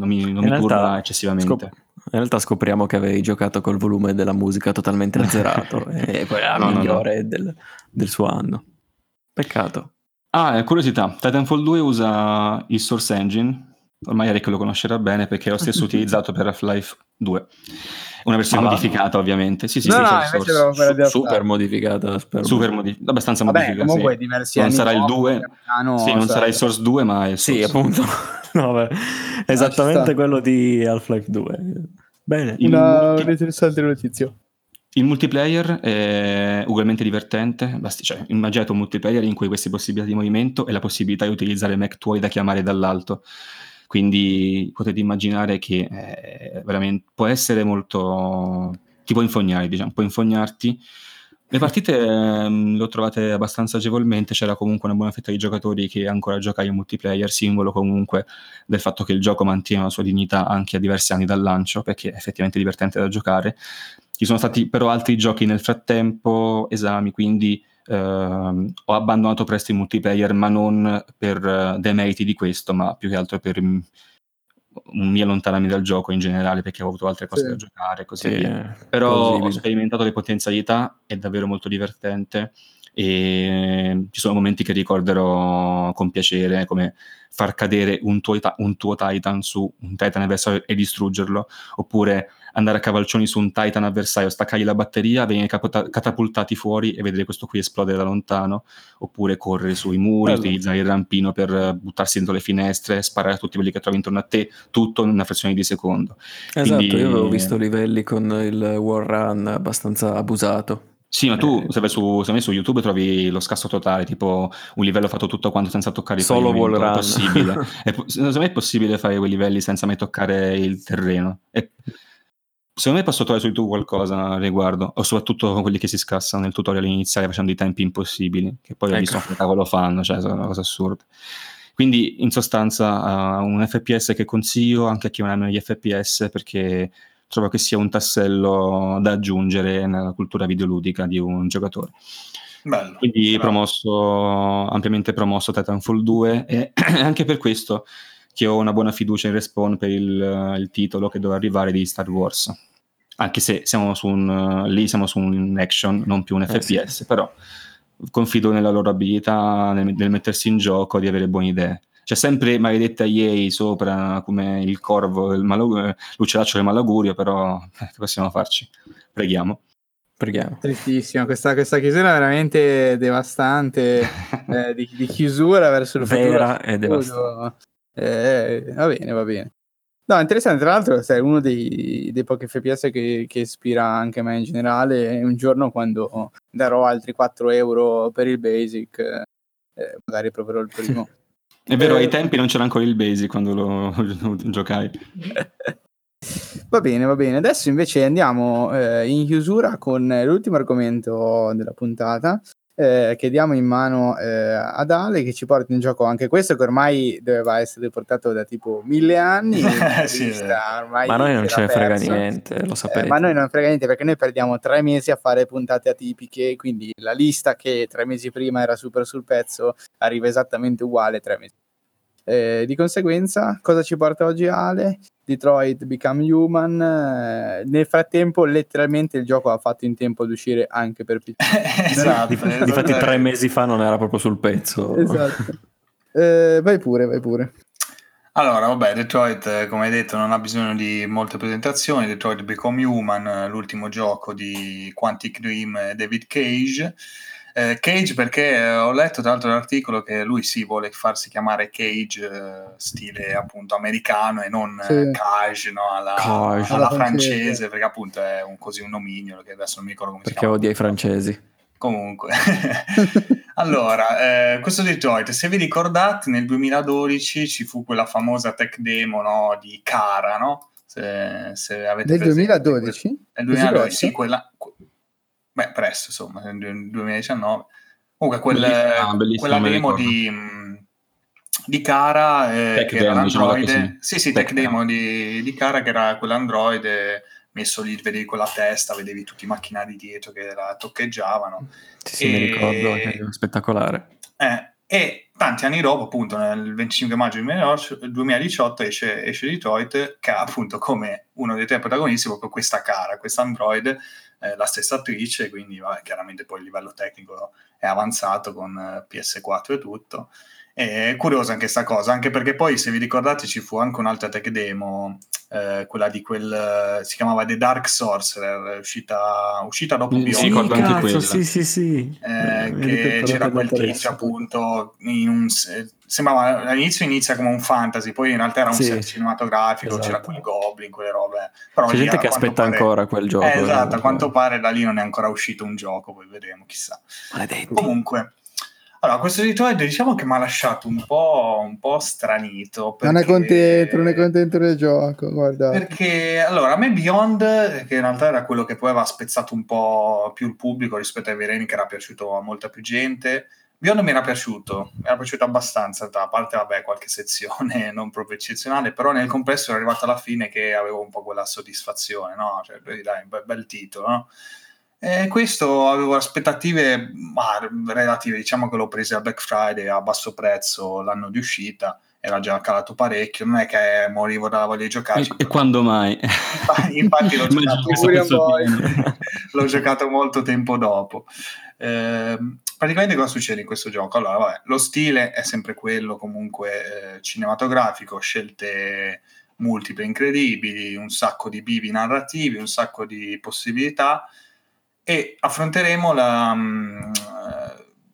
turba eccessivamente. In realtà scopriamo che avevi giocato col volume della musica totalmente azzerato e poi la migliore del suo anno. Peccato. Curiosità, Titanfall 2 usa il Source Engine, ormai Eric lo conoscerà bene perché è lo stesso utilizzato per Half-Life 2. Una versione modificata, ovviamente. Super modificata, spero. Abbastanza modificata. Comunque sì. Diversi non anni sarà il 2. Sarà il Source 2, ma è il Source. Sì, appunto. Esattamente quello di Half-Life 2. Bene. Interessante notizia. Il multiplayer è ugualmente divertente. Immaginate un multiplayer in cui queste possibilità di movimento e la possibilità di utilizzare mech tuoi da chiamare dall'alto. Quindi potete immaginare che veramente può essere molto... ti può infognare, può infognarti. Le partite le ho trovate abbastanza agevolmente, c'era comunque una buona fetta di giocatori che ancora gioca in multiplayer, simbolo comunque del fatto che il gioco mantiene la sua dignità anche a diversi anni dal lancio, perché è effettivamente divertente da giocare. Ci sono stati però altri giochi nel frattempo, esami, quindi... ho abbandonato presto il multiplayer, ma non per demeriti di questo, ma più che altro per un mio allontanamento dal gioco in generale, perché ho avuto altre cose da giocare, così via. Però ho sperimentato le potenzialità, è davvero molto divertente, e ci sono momenti che ricorderò con piacere, come far cadere un tuo Titan su un Titan avversario e distruggerlo, oppure andare a cavalcioni su un Titan avversario, staccargli la batteria, venire catapultati fuori e vedere questo qui esplodere da lontano, oppure correre sui muri, utilizzare il rampino per buttarsi dentro le finestre, sparare a tutti quelli che trovi intorno a te, tutto in una frazione di secondo. Esatto, quindi, io avevo visto livelli con il War Run abbastanza abusato. Sì, ma tu se vai su YouTube trovi lo scasso totale, tipo un livello fatto tutto quanto senza toccare il pavimento. Solo wall run. Possibile. Secondo me è possibile fare quei livelli senza mai toccare il terreno. Secondo me posso trovare su YouTube qualcosa al riguardo, o soprattutto quelli che si scassano nel tutorial iniziale facendo i tempi impossibili, che poi ho visto che cavolo fanno, cioè sono una cosa assurda. Quindi in sostanza un FPS che consiglio anche a chi non ama gli FPS, perché trovo che sia un tassello da aggiungere nella cultura videoludica di un giocatore. Bello, quindi ampiamente promosso Titanfall 2, e anche per questo che ho una buona fiducia in Respawn per il titolo che doveva arrivare di Star Wars, anche se siamo su un action, non più un FPS, sì. Però confido nella loro abilità nel mettersi in gioco, di avere buone idee. C'è sempre maledetta EA sopra, come il corvo, l'uccellaccio del malaugurio, però che possiamo farci? Preghiamo. Tristissimo, questa chiusura veramente devastante, di chiusura verso il futuro. Vera e devastante. Va bene. No, interessante, tra l'altro è uno dei pochi FPS che ispira anche me in generale. Un giorno, quando darò altri 4 euro per il Basic, magari proverò il primo. È vero, ai tempi non c'era ancora il Basic quando lo giocai. Va bene. Adesso invece andiamo in chiusura con l'ultimo argomento della puntata, che diamo in mano ad Ale, che ci porta in gioco anche questo, che ormai doveva essere portato da tipo 1000 anni. Sì, ormai ma noi non ce ne frega niente, lo sapete. Ma noi non frega niente, perché noi perdiamo 3 mesi a fare puntate atipiche, quindi la lista che 3 mesi prima era super sul pezzo arriva esattamente uguale 3 mesi. Di conseguenza, cosa ci porta oggi Ale? Detroit Become Human. Nel frattempo letteralmente il gioco ha fatto in tempo ad uscire anche per PC. Esatto. Difatti 3 mesi fa non era proprio sul pezzo. Esatto. Vai pure. Allora, vabbè, Detroit, come hai detto, non ha bisogno di molte presentazioni. Detroit Become Human, l'ultimo gioco di Quantic Dream e David Cage, perché ho letto tra l'altro l'articolo che lui vuole farsi chiamare Cage, stile appunto americano, e non Cage, no, alla francese, perché appunto è un nomignolo che adesso non mi ricordo come si chiama. Perché odia i francesi. Comunque, allora, questo Detroit, se vi ricordate, nel 2012 ci fu quella famosa tech demo, no, di Cara, no? Se avete nel 2012? Nel 2012, sì, quella... Beh, presto, insomma, nel 2019. Comunque, bellissima quella demo di Cara, che era l'androide. Diciamo sì, tech demo di Cara, che era quell'androide messo lì, vedevi quella testa, vedevi tutti i macchinari dietro che la toccheggiavano. Sì, mi ricordo, era spettacolare. E tanti anni dopo, appunto, nel 25 maggio 2018 esce Detroit, che ha appunto come uno dei 3 protagonisti proprio questa Cara, questa androide, la stessa attrice, quindi vabbè, chiaramente poi il livello tecnico è avanzato con PS4 e tutto. È curiosa anche sta cosa, anche perché poi, se vi ricordate, ci fu anche un'altra tech demo, quella di quel, si chiamava The Dark Sorcerer, uscita dopo Beyond. Sì, ricordo anche quella. Sì. Che c'era quel tizio, appunto, sembrava all'inizio inizia come un fantasy, poi in realtà era un set cinematografico, esatto. C'era quel goblin, quelle robe. Però c'è gente che aspetta ancora quel gioco. Esatto, a quanto pare da lì non è ancora uscito un gioco, poi vedremo, chissà. Maledetto. Comunque... Allora, questo Detroit, diciamo che mi ha lasciato un po' stranito. Perché... Non è contento del gioco, guarda. Perché, allora, a me Beyond, che in realtà era quello che poi aveva spezzato un po' più il pubblico rispetto ai Vereni, che era piaciuto a molta più gente, Beyond mi era piaciuto abbastanza, in realtà, a parte, vabbè, qualche sezione non proprio eccezionale, però nel complesso ero arrivato alla fine che avevo un po' quella soddisfazione, no? Cioè, dai, bel titolo, no? Questo avevo aspettative relative, diciamo che l'ho preso a Black Friday a basso prezzo l'anno di uscita, era già calato parecchio, non è che morivo dalla voglia di giocare. E quando mai? Infatti l'ho giocato molto tempo dopo. praticamente cosa succede in questo gioco? Allora, vabbè, lo stile è sempre quello comunque cinematografico, scelte multiple incredibili, un sacco di bivi narrativi, un sacco di possibilità, e affronteremo la...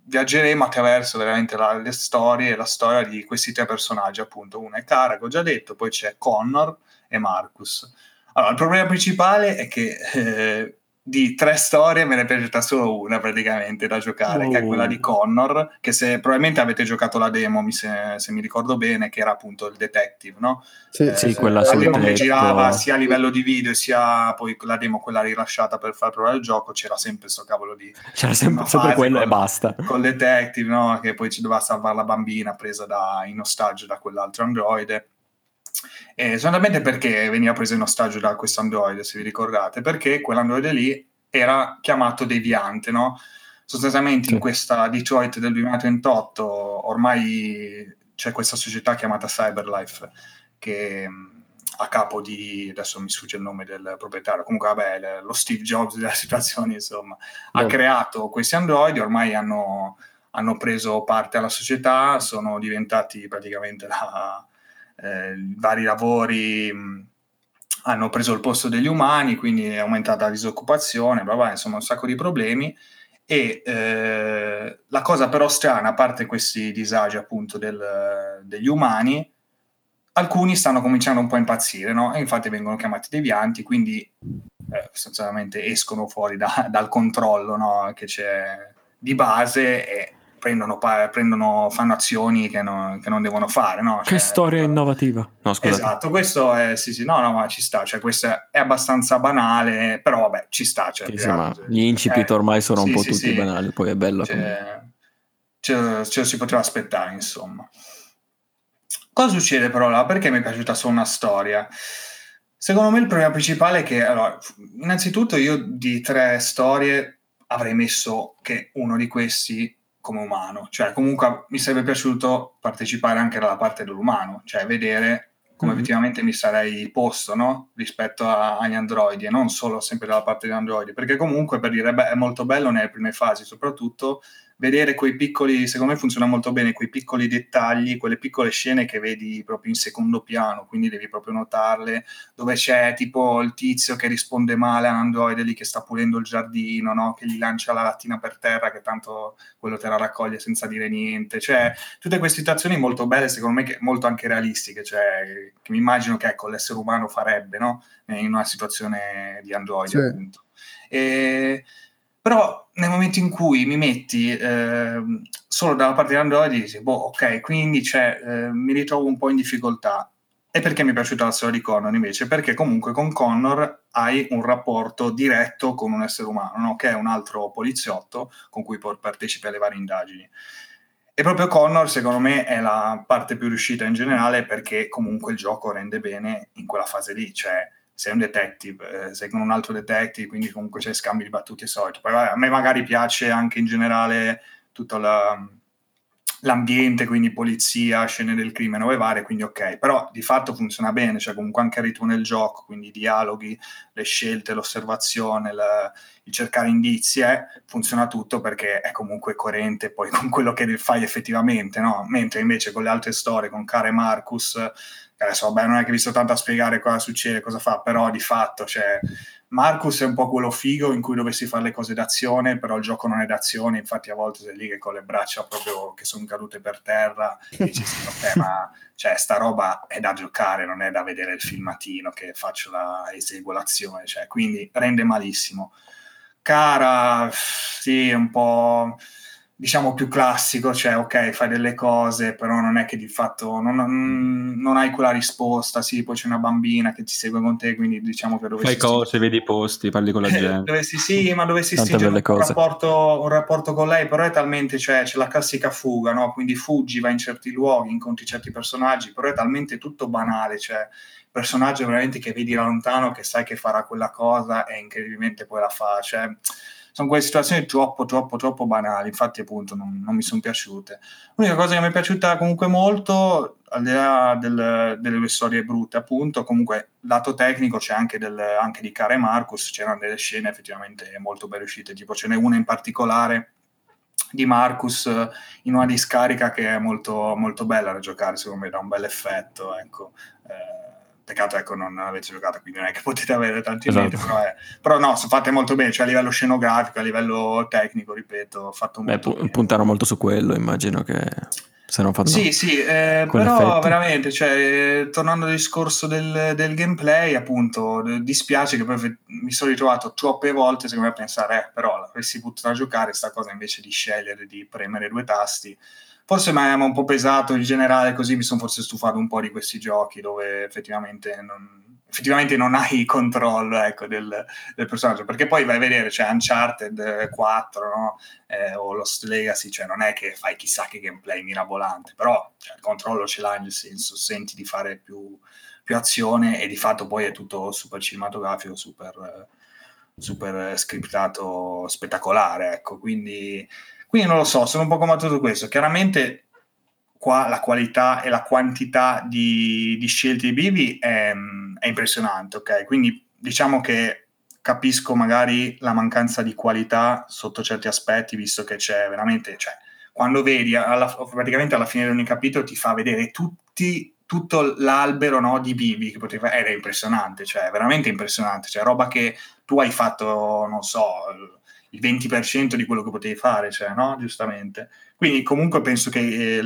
viaggeremo attraverso veramente le storie e la storia di questi tre personaggi, appunto. Uno è Cara, che ho già detto, poi c'è Connor e Marcus. Allora, il problema principale è che di tre storie me ne è piaciuta solo una praticamente da giocare, che è quella di Connor, che se probabilmente avete giocato la demo, se mi ricordo bene, che era appunto il detective, no? Sì, sì, quella la demo che girava sia a livello di video sia poi la demo quella rilasciata per far provare il gioco, c'era sempre sto cavolo di... C'era sempre quello e basta. Con il detective, no? Che poi ci doveva salvare la bambina presa in ostaggio da quell'altro androide. Solamente perché veniva preso in ostaggio da questo androide, se vi ricordate, perché quell'androide lì era chiamato deviante, no? Sostanzialmente sì. In questa Detroit del 2038 ormai c'è questa società chiamata Cyberlife, che a capo di, adesso mi sfugge il nome del proprietario, comunque vabbè, lo Steve Jobs della situazione, insomma, ha creato questi androidi, ormai hanno preso parte alla società, sono diventati praticamente vari lavori hanno preso il posto degli umani, quindi è aumentata la disoccupazione, bla bla, insomma un sacco di problemi. E la cosa però strana, a parte questi disagi appunto degli umani, alcuni stanno cominciando un po' a impazzire, no? E infatti vengono chiamati devianti, quindi sostanzialmente escono fuori dal controllo, no? Che c'è di base, e fanno azioni che non devono fare, no? Cioè, che storia innovativa. No, scusate. Esatto, questo è sì, no, ma ci sta, cioè questo è abbastanza banale, però vabbè, ci sta, cioè, sì, ma gli incipit ormai sono un po' tutti banali, poi è bello, cioè, ce lo si poteva aspettare, insomma. Cosa succede però là? Perché mi è piaciuta solo una storia? Secondo me il problema principale è che, allora, innanzitutto io di tre storie avrei messo che uno di questi come umano, cioè comunque mi sarebbe piaciuto partecipare anche dalla parte dell'umano, cioè vedere come effettivamente mi sarei posto, no? Rispetto agli androidi, e non solo sempre dalla parte degli androidi, perché comunque, per dire, è molto bello nelle prime fasi soprattutto vedere quei piccoli, secondo me funziona molto bene, quei piccoli dettagli, quelle piccole scene che vedi proprio in secondo piano, quindi devi proprio notarle, dove c'è tipo il tizio che risponde male all'androide lì che sta pulendo il giardino, no? Che gli lancia la lattina per terra, che tanto quello te la raccoglie senza dire niente, cioè tutte queste situazioni molto belle, secondo me, che molto anche realistiche, cioè che mi immagino che, ecco, l'essere umano farebbe, no? In una situazione di androide, sì. Appunto. Però nel momento in cui mi metti solo dalla parte dell'android, dici, ok, quindi mi ritrovo un po' in difficoltà. E perché mi è piaciuta la storia di Connor invece? Perché comunque con Connor hai un rapporto diretto con un essere umano, no? Che è un altro poliziotto con cui partecipi alle varie indagini. E proprio Connor, secondo me, è la parte più riuscita in generale, perché comunque il gioco rende bene in quella fase lì, cioè... sei un detective, sei con un altro detective, quindi comunque c'è scambi di battute solito. Poi a me magari piace anche in generale tutto l'ambiente, quindi polizia, scene del crimine, nuove varie, quindi ok. Però di fatto funziona bene, cioè comunque anche il ritmo del gioco, quindi i dialoghi, le scelte, l'osservazione, il cercare indizi, funziona tutto perché è comunque coerente poi con quello che fai effettivamente, no? Mentre invece con le altre storie, con Cara e Marcus... adesso vabbè, non è che vi sto tanto a spiegare cosa succede, cosa fa, però di fatto, cioè, Marcus è un po' quello figo in cui dovresti fare le cose d'azione, però il gioco non è d'azione, infatti a volte sei lì che con le braccia proprio che sono cadute per terra e dici, ok, ma cioè, sta roba è da giocare, non è da vedere il filmatino che faccio la esegulazione, cioè, quindi rende malissimo. Cara, sì, è un po'... diciamo più classico, cioè ok, fai delle cose, però non è che di fatto non hai quella risposta, sì, poi c'è una bambina che ti segue con te, quindi diciamo che dovresti... Fai cose, vedi i posti, parli con la gente. dovresti stringere un rapporto con lei, però è talmente, cioè c'è la classica fuga, no? Quindi fuggi, vai in certi luoghi, incontri certi personaggi, però è talmente tutto banale, cioè personaggio veramente che vedi da lontano, che sai che farà quella cosa e incredibilmente poi la fa, cioè... sono quelle situazioni troppo banali, infatti appunto non mi sono piaciute. L'unica cosa che mi è piaciuta comunque molto, al di là delle storie brutte appunto, comunque lato tecnico c'è anche di Cara e Marcus, c'erano delle scene effettivamente molto ben riuscite, tipo ce n'è una in particolare di Marcus in una discarica che è molto, molto bella da giocare, secondo me dà un bel effetto, ecco. Peccato, ecco, non avete giocato, quindi non è che potete avere tanti video, esatto. Però no, sono fatte molto bene, cioè a livello scenografico, a livello tecnico, ripeto, fatto molto bene. Puntarono molto su quello, immagino che se non fanno però veramente, cioè, tornando al discorso del gameplay, appunto, dispiace che poi mi sono ritrovato troppe volte, secondo me, a pensare, però l'avresti potuto giocare sta cosa invece di scegliere di premere due tasti. Forse mi è un po' pesato in generale, così mi sono forse stufato un po' di questi giochi dove effettivamente non hai il controllo, ecco, del personaggio, perché poi vai a vedere, c'è Uncharted 4, no? O Lost Legacy, cioè non è che fai chissà che gameplay mirabolante, però cioè, il controllo ce l'hai, nel senso senti di fare più azione e di fatto poi è tutto super cinematografico, super scriptato, spettacolare, ecco, quindi non lo so, sono un po' combattuto questo. Chiaramente qua la qualità e la quantità di scelte di bivi è impressionante, ok? Quindi diciamo che capisco magari la mancanza di qualità sotto certi aspetti, visto che c'è veramente, cioè, quando vedi, praticamente alla fine di ogni capitolo ti fa vedere tutto l'albero, no, di bivi che poteva, era impressionante, cioè veramente impressionante, cioè roba che tu hai fatto, non so, il 20% di quello che potevi fare, cioè, no? Giustamente. Quindi comunque penso che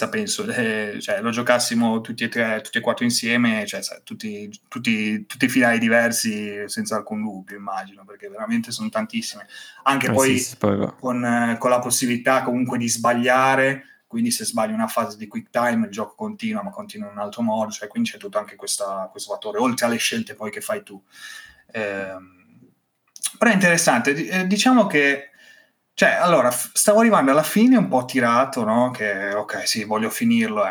cioè, lo giocassimo tutti e quattro insieme, cioè, sai, tutti i finali diversi senza alcun dubbio, immagino, perché veramente sono tantissime. Anche poi con la possibilità comunque di sbagliare, quindi se sbagli una fase di quick time il gioco continua, ma continua in un altro modo, cioè quindi c'è tutto anche questo fattore, oltre alle scelte poi che fai tu. Però è interessante, diciamo che, cioè, allora, stavo arrivando alla fine un po' tirato, no? Che, ok, sì, voglio finirlo,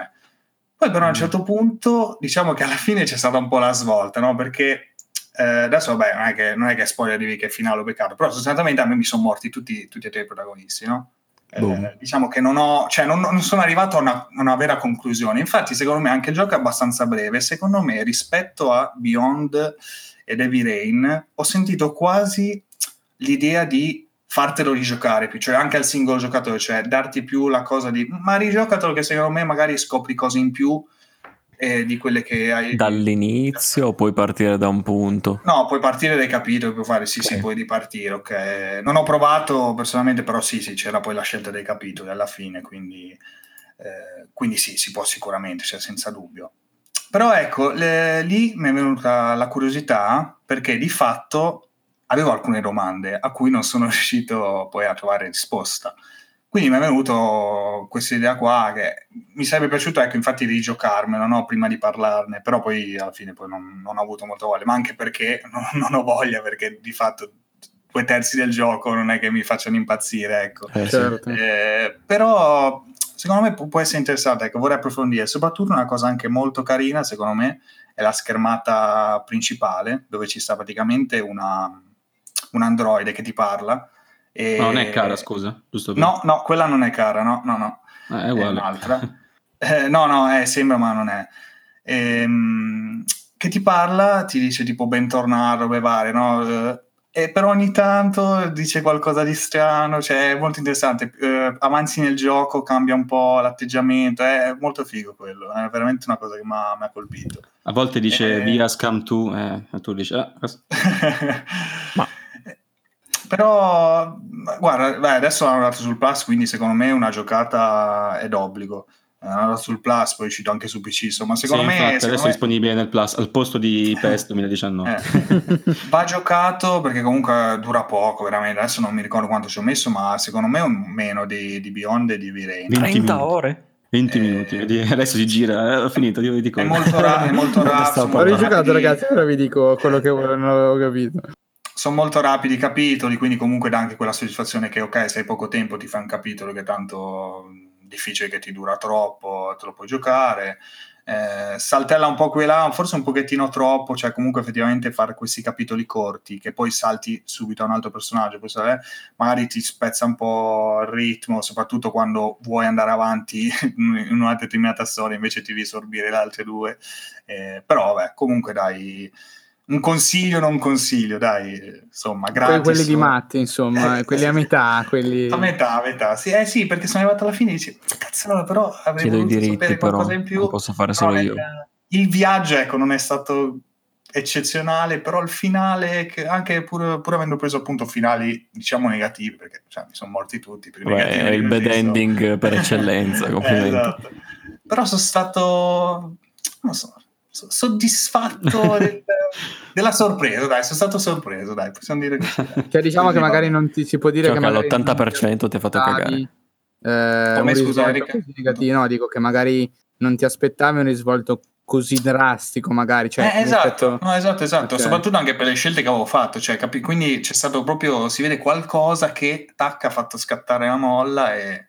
Poi però a un certo punto, diciamo che alla fine c'è stata un po' la svolta, no? Perché adesso, vabbè, non è che spoiler di che finale ho beccato, però sostanzialmente a me mi sono morti tutti e tre i protagonisti, no? Diciamo che non sono arrivato a una vera conclusione. Infatti, secondo me, anche il gioco è abbastanza breve. Secondo me, rispetto a Beyond ed Heavy Rain, ho sentito quasi l'idea di fartelo rigiocare più, cioè anche al singolo giocatore, cioè darti più la cosa di ma rigiocatelo, che secondo me magari scopri cose in più di quelle che hai dall'inizio, o puoi partire da un punto? No, puoi partire dai capitoli, puoi fare sì, okay. Sì, puoi ripartire, ok. Non ho provato personalmente, però sì, c'era poi la scelta dei capitoli alla fine, quindi sì, si può sicuramente, cioè senza dubbio. Però ecco, lì mi è venuta la curiosità, perché di fatto avevo alcune domande a cui non sono riuscito poi a trovare risposta. Quindi mi è venuto questa idea qua, che mi sarebbe piaciuto, ecco, infatti rigiocarmela, no? Prima di parlarne, però poi alla fine poi non ho avuto molta voglia, ma anche perché non ho voglia, perché di fatto 2/3 del gioco non è che mi facciano impazzire, ecco. Certo. Però secondo me può essere interessante, ecco, vorrei approfondire. Soprattutto una cosa anche molto carina, secondo me, è la schermata principale, dove ci sta praticamente un androide che ti parla. E... No, non è Cara, scusa. Giusto per... No, quella non è Cara, no. È uguale. È un'altra. Sembra, ma non è. Che ti parla, ti dice tipo bentornato, bevare, no? E però ogni tanto dice qualcosa di strano, cioè è molto interessante, avanzi nel gioco, cambia un po' l'atteggiamento, è molto figo quello, è veramente una cosa che mi ha colpito. A volte dice via scam tu, e tu dici ma... Però guarda, adesso hanno dato sul Plus, quindi secondo me una giocata è d'obbligo. Sul Plus, poi è uscito anche su PC, insomma, secondo me infatti, adesso è disponibile nel Plus al posto di PES 2019 va giocato, perché comunque dura poco, veramente adesso non mi ricordo quanto ci ho messo, ma secondo me meno di Beyond e di Virena, 20 minuti. Adesso si gira, ho finito, io vi dico, è molto rapido, ho rigiocato, ragazzi, ora vi dico quello che non avevo capito. Sono molto rapidi i capitoli, quindi comunque dà anche quella soddisfazione che ok, se hai poco tempo ti fa un capitolo che tanto difficile, che ti dura troppo, te lo puoi giocare, saltella un po' qui e là, forse un pochettino troppo, cioè comunque effettivamente fare questi capitoli corti che poi salti subito a un altro personaggio, poi magari ti spezza un po' il ritmo, soprattutto quando vuoi andare avanti in una determinata storia, invece ti devi sorbire le altre due, però vabbè, comunque dai, un consiglio non consiglio, dai, insomma, gratis. Quelli di Matti, insomma, quelli a metà, quelli... A metà, sì, sì, perché sono arrivato alla fine e dici, cazzo, no, però avrei voluto sapere qualcosa in più. Lo posso fare solo io. Il viaggio, ecco, non è stato eccezionale, però il finale, che anche pur avendo preso appunto finali, diciamo, negativi, perché cioè, mi sono morti tutti. È il bad ending per eccellenza, complimenti. Esatto. Però sono stato, non so, soddisfatto della sorpresa, dai, sono stato sorpreso, dai, possiamo dire così. Cioè, diciamo che magari non ti si può dire, cioè, che all'80% ti ha fatto cagare. Come scusa, no, dico che magari non ti aspettavi un risvolto così drastico, magari, cioè, esatto, no, esatto. Okay. Soprattutto anche per le scelte che avevo fatto, cioè, quindi c'è stato proprio, si vede qualcosa che ha fatto scattare la molla e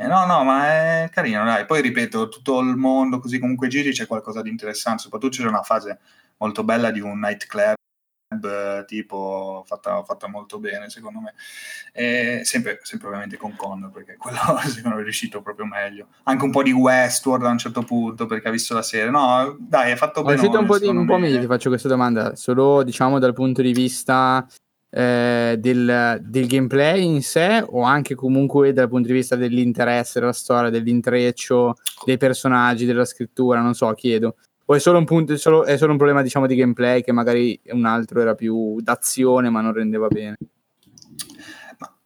no, ma è carino, dai. Poi ripeto, tutto il mondo così comunque giri, c'è qualcosa di interessante, soprattutto c'è una fase molto bella di un nightclub tipo fatta molto bene, secondo me, e sempre ovviamente con Connor, perché quello secondo me è riuscito proprio meglio. Anche un po' di Westworld a un certo punto, perché ha visto la serie, no, dai, è fatto bene. Un po' meglio. Ti faccio questa domanda solo, diciamo, dal punto di vista del gameplay in sé, o anche comunque dal punto di vista dell'interesse, della storia, dell'intreccio dei personaggi, della scrittura, non so, chiedo. O è solo un problema, diciamo, di gameplay, che magari un altro era più d'azione ma non rendeva bene?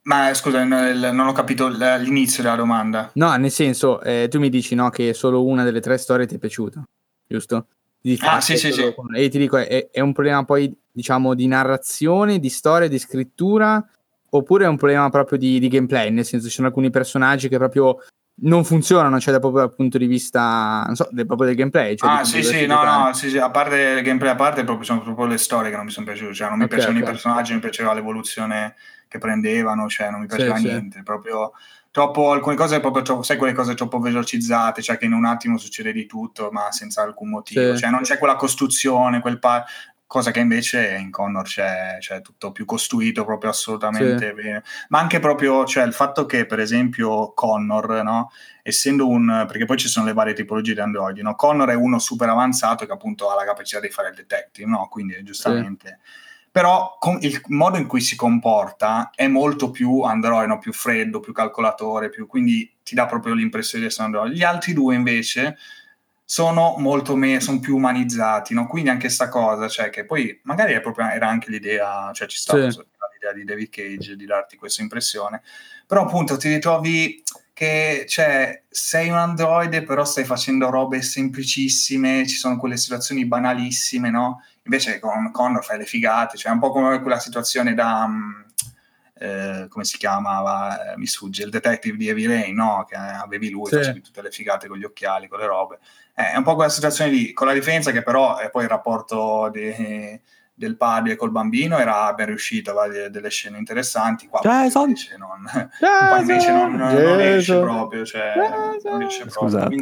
Ma scusa, non ho capito l'inizio della domanda. No, nel senso, tu mi dici, no, che solo una delle tre storie ti è piaciuta, giusto? Sì. E io ti dico, è un problema poi, diciamo, di narrazione, di storia, di scrittura, oppure è un problema proprio di gameplay, nel senso ci sono alcuni personaggi che proprio non funzionano, cioè proprio dal punto di vista, non so, proprio del gameplay, cioè sì, a parte il gameplay, a parte proprio sono proprio le storie che non mi sono piaciute, cioè non mi piacevano i personaggi, non mi piaceva l'evoluzione che prendevano, cioè non mi piaceva niente, proprio troppo, alcune cose proprio, sai, quelle cose troppo velocizzate, cioè che in un attimo succede di tutto ma senza alcun motivo, cioè non c'è quella costruzione, cosa che invece in Connor c'è tutto più costruito, proprio assolutamente bene. Ma anche proprio, cioè, il fatto che, per esempio, Connor, no, essendo perché poi ci sono le varie tipologie di androidi, no? Connor è uno super avanzato che appunto ha la capacità di fare il detective, no? Quindi giustamente. Però il modo in cui si comporta è molto più android, no? Più freddo, più calcolatore, quindi ti dà proprio l'impressione di essere android. Gli altri due invece sono molto sono più umanizzati, no? Quindi anche sta cosa, cioè, che poi magari era anche l'idea, cioè ci sta l'idea di David Cage di darti questa impressione, però appunto ti ritrovi che, cioè, sei un androide però stai facendo robe semplicissime, ci sono quelle situazioni banalissime, no? Invece con Connor fai le figate, cioè è un po' come quella situazione da come si chiamava, mi sfugge, il detective di Heavy Rain, no? Che avevi lui, facevi tutte le figate con gli occhiali, con le robe. È un po' quella situazione lì, con la differenza che però poi il rapporto del padre col bambino era ben riuscito, aveva delle scene interessanti, qua invece non riesce proprio, cioè non riesce proprio. Scusate.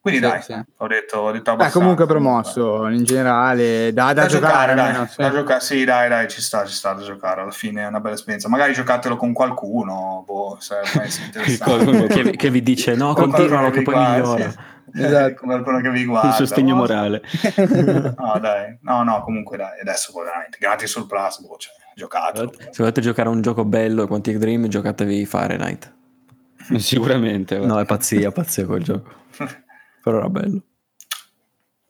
Quindi dai, ho detto abbastanza. Comunque promosso, in generale, da giocare. Dai, ci sta da giocare, alla fine è una bella esperienza. Magari giocatelo con qualcuno, sarebbe interessante. che vi dice, no, continuano che poi migliora. Sì. Esatto. Con qualcuno che vi guarda. Il sostegno morale. No, dai. No, comunque dai, adesso veramente, gratis sul Plus, cioè, giocatelo. Se volete giocare a un gioco bello, Quantic Dream, giocatevi Fahrenheit. Sicuramente. No, è pazzia quel gioco. Però era bello.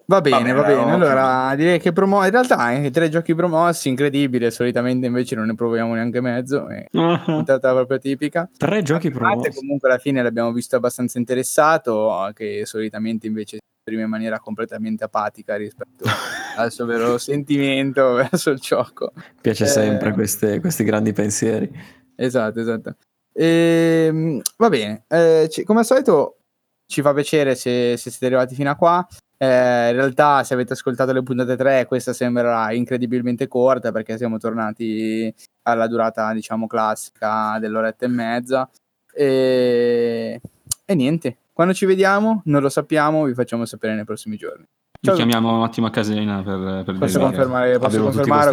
Va bene. Allora direi che in realtà anche tre giochi promossi, incredibile, solitamente invece non ne proviamo neanche mezzo, è una puntata proprio tipica. Tre giochi promossi. Comunque alla fine l'abbiamo visto abbastanza interessato, che solitamente invece si esprime in maniera completamente apatica rispetto al suo vero sentimento verso il gioco. Piace sempre questi grandi pensieri. Esatto. Va bene, come al solito ci fa piacere se siete arrivati fino a qua. In realtà, se avete ascoltato le puntate 3, questa sembrerà incredibilmente corta, perché siamo tornati alla durata, diciamo, classica dell'oretta e mezza. E niente, quando ci vediamo non lo sappiamo, vi facciamo sapere nei prossimi giorni. Ciao. Vi chiamiamo un attimo a casina per posso confermare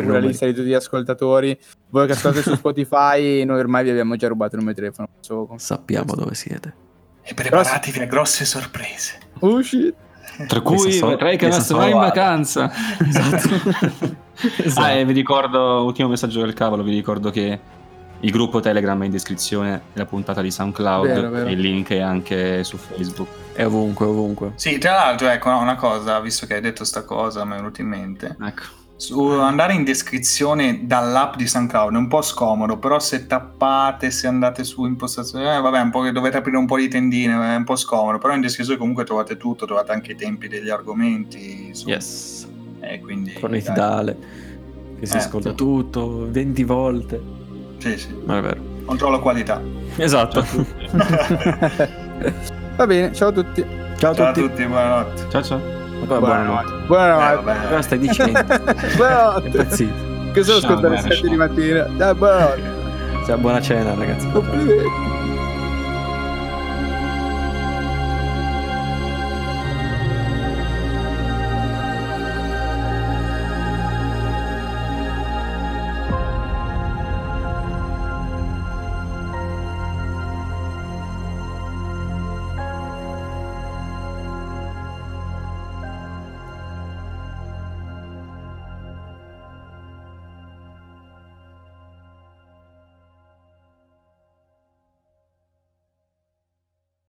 con la lista di tutti gli ascoltatori. Voi che ascoltate su Spotify, noi ormai vi abbiamo già rubato il numero di telefono. Sappiamo dove siete. E preparatevi a grosse sorprese. Oh shit! Tra cui vedrai che sarà in vacanza. Esatto. Esatto. Vi ricordo, ultimo messaggio del cavolo, vi ricordo che il gruppo Telegram è in descrizione, la puntata di SoundCloud, vero, vero. E il link è anche su Facebook. È ovunque, ovunque. Sì, tra l'altro, ecco, una cosa, visto che hai detto sta cosa, mi è venuta in mente. Ecco. Su, andare in descrizione dall'app di SoundCloud è un po' scomodo, però se tappate, se andate su impostazioni, vabbè, un po' che dovete aprire un po' di tendine, è un po' scomodo, però in descrizione comunque trovate tutto, trovate anche i tempi degli argomenti, su. Yes. Quindi forniti da Ale, che si ascolta tutto 20 volte. Sì, sì. Ma è vero. Controllo qualità. Esatto. Va bene, ciao a tutti. Ciao a tutti, buonanotte. Ciao. Buonanotte. Cosa stai dicendo? Buonanotte. Che sono ascoltare alle 7 di mattina. Buonanotte. Buona cena, ragazzi.